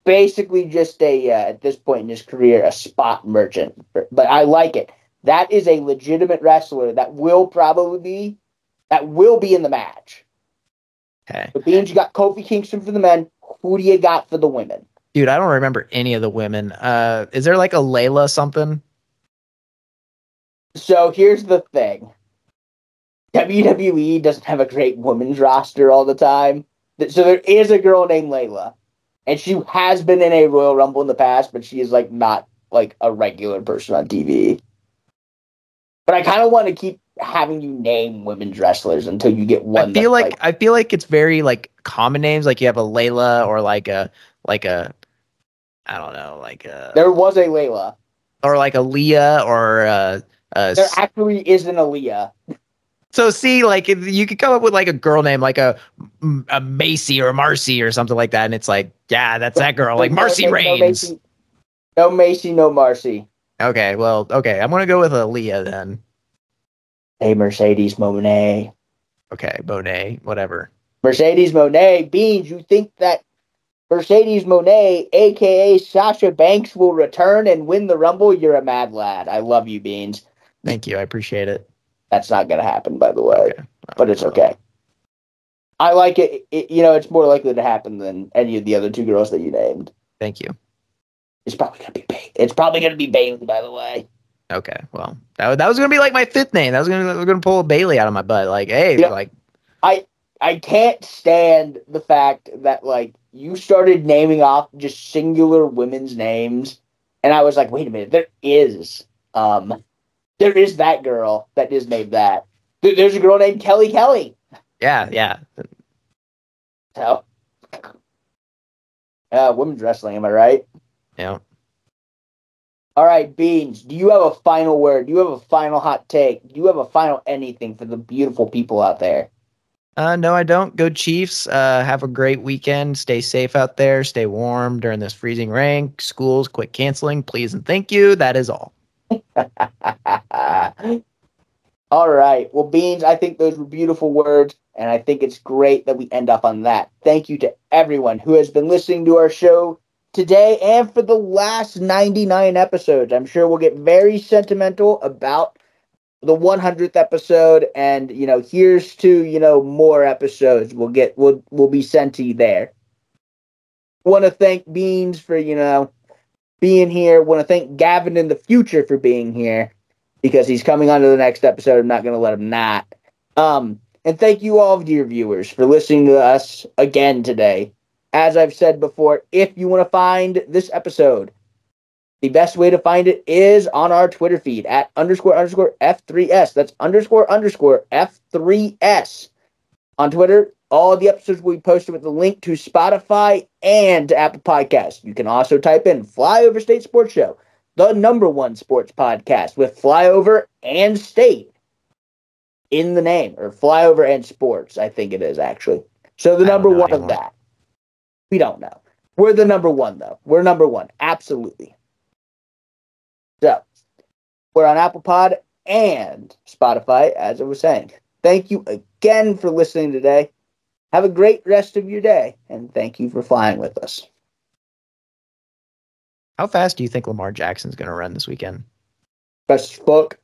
basically just a, at this point in his career, a spot merchant. But I like it. That is a legitimate wrestler that will probably be, in the match. Okay. So Beans, you got Kofi Kingston for the men. Who do you got for the women? Dude, I don't remember any of the women. Is there like a Layla something? So here's the thing. WWE doesn't have a great women's roster all the time. So there is a girl named Layla, and she has been in a Royal Rumble in the past, but she is like not like a regular person on TV. But I kind of want to keep having you name women's wrestlers until you get one. I feel like it's very like common names. Like you have a Layla or like a I don't know, like a, there was a Layla or like a Leah or there actually isn't a Leah. So see, like you could come up with like a girl name, like a Macy or Marcy or something like that, and it's like, yeah, that's that girl, like Marcy Reigns. No Macy, no Marcy. Okay, well, okay, I'm gonna go with a Leah then. Hey, Mercedes Moné. Okay, Moné, whatever. Mercedes Moné, Beans. You think that Mercedes Moné, aka Sasha Banks, will return and win the Rumble? You're a mad lad. I love you, Beans. Thank you. I appreciate it. That's not going to happen, by the way, okay. But it's okay. I like it. It's more likely to happen than any of the other two girls that you named. Thank you. It's probably going to be Bailey, by the way. Okay, well, that was going to be like my fifth name. That was going to pull Bailey out of my butt. Like, hey, I can't stand the fact that like you started naming off just singular women's names, and I was like, wait a minute, there is that girl that is named that. There's a girl named Kelly Kelly. Yeah. So, women's wrestling, am I right? Yeah. All right, Beans, do you have a final word? Do you have a final hot take? Do you have a final anything for the beautiful people out there? No, I don't. Go Chiefs. Have a great weekend. Stay safe out there. Stay warm during this freezing rain. Schools, quit canceling. Please and thank you. That is all. All right. Well, Beans, I think those were beautiful words, and I think it's great that we end up on that. Thank you to everyone who has been listening to our show today and for the last 99 episodes. I'm sure we'll get very sentimental about the 100th episode, and here's to more episodes will be sent to you there. Want to thank Beans for being here. Want to thank Gavin in the future for being here, because he's coming on to the next episode. I'm not going to let him not. And thank you all, dear viewers, for listening to us again today. As I've said before, if you want to find this episode, the best way to find it is on our Twitter feed at __F3S. That's __F3S. On Twitter, all the episodes will be posted with the link to Spotify and to Apple Podcasts. You can also type in Flyover State Sports Show, the #1 sports podcast with Flyover and State in the name, or Flyover and Sports, I think it is actually. So the #1 of that. We don't know. We're the #1, though. We're #1. Absolutely. So, we're on Apple Pod and Spotify, as I was saying. Thank you again for listening today. Have a great rest of your day, and thank you for flying with us. How fast do you think Lamar Jackson's going to run this weekend? Best fuck.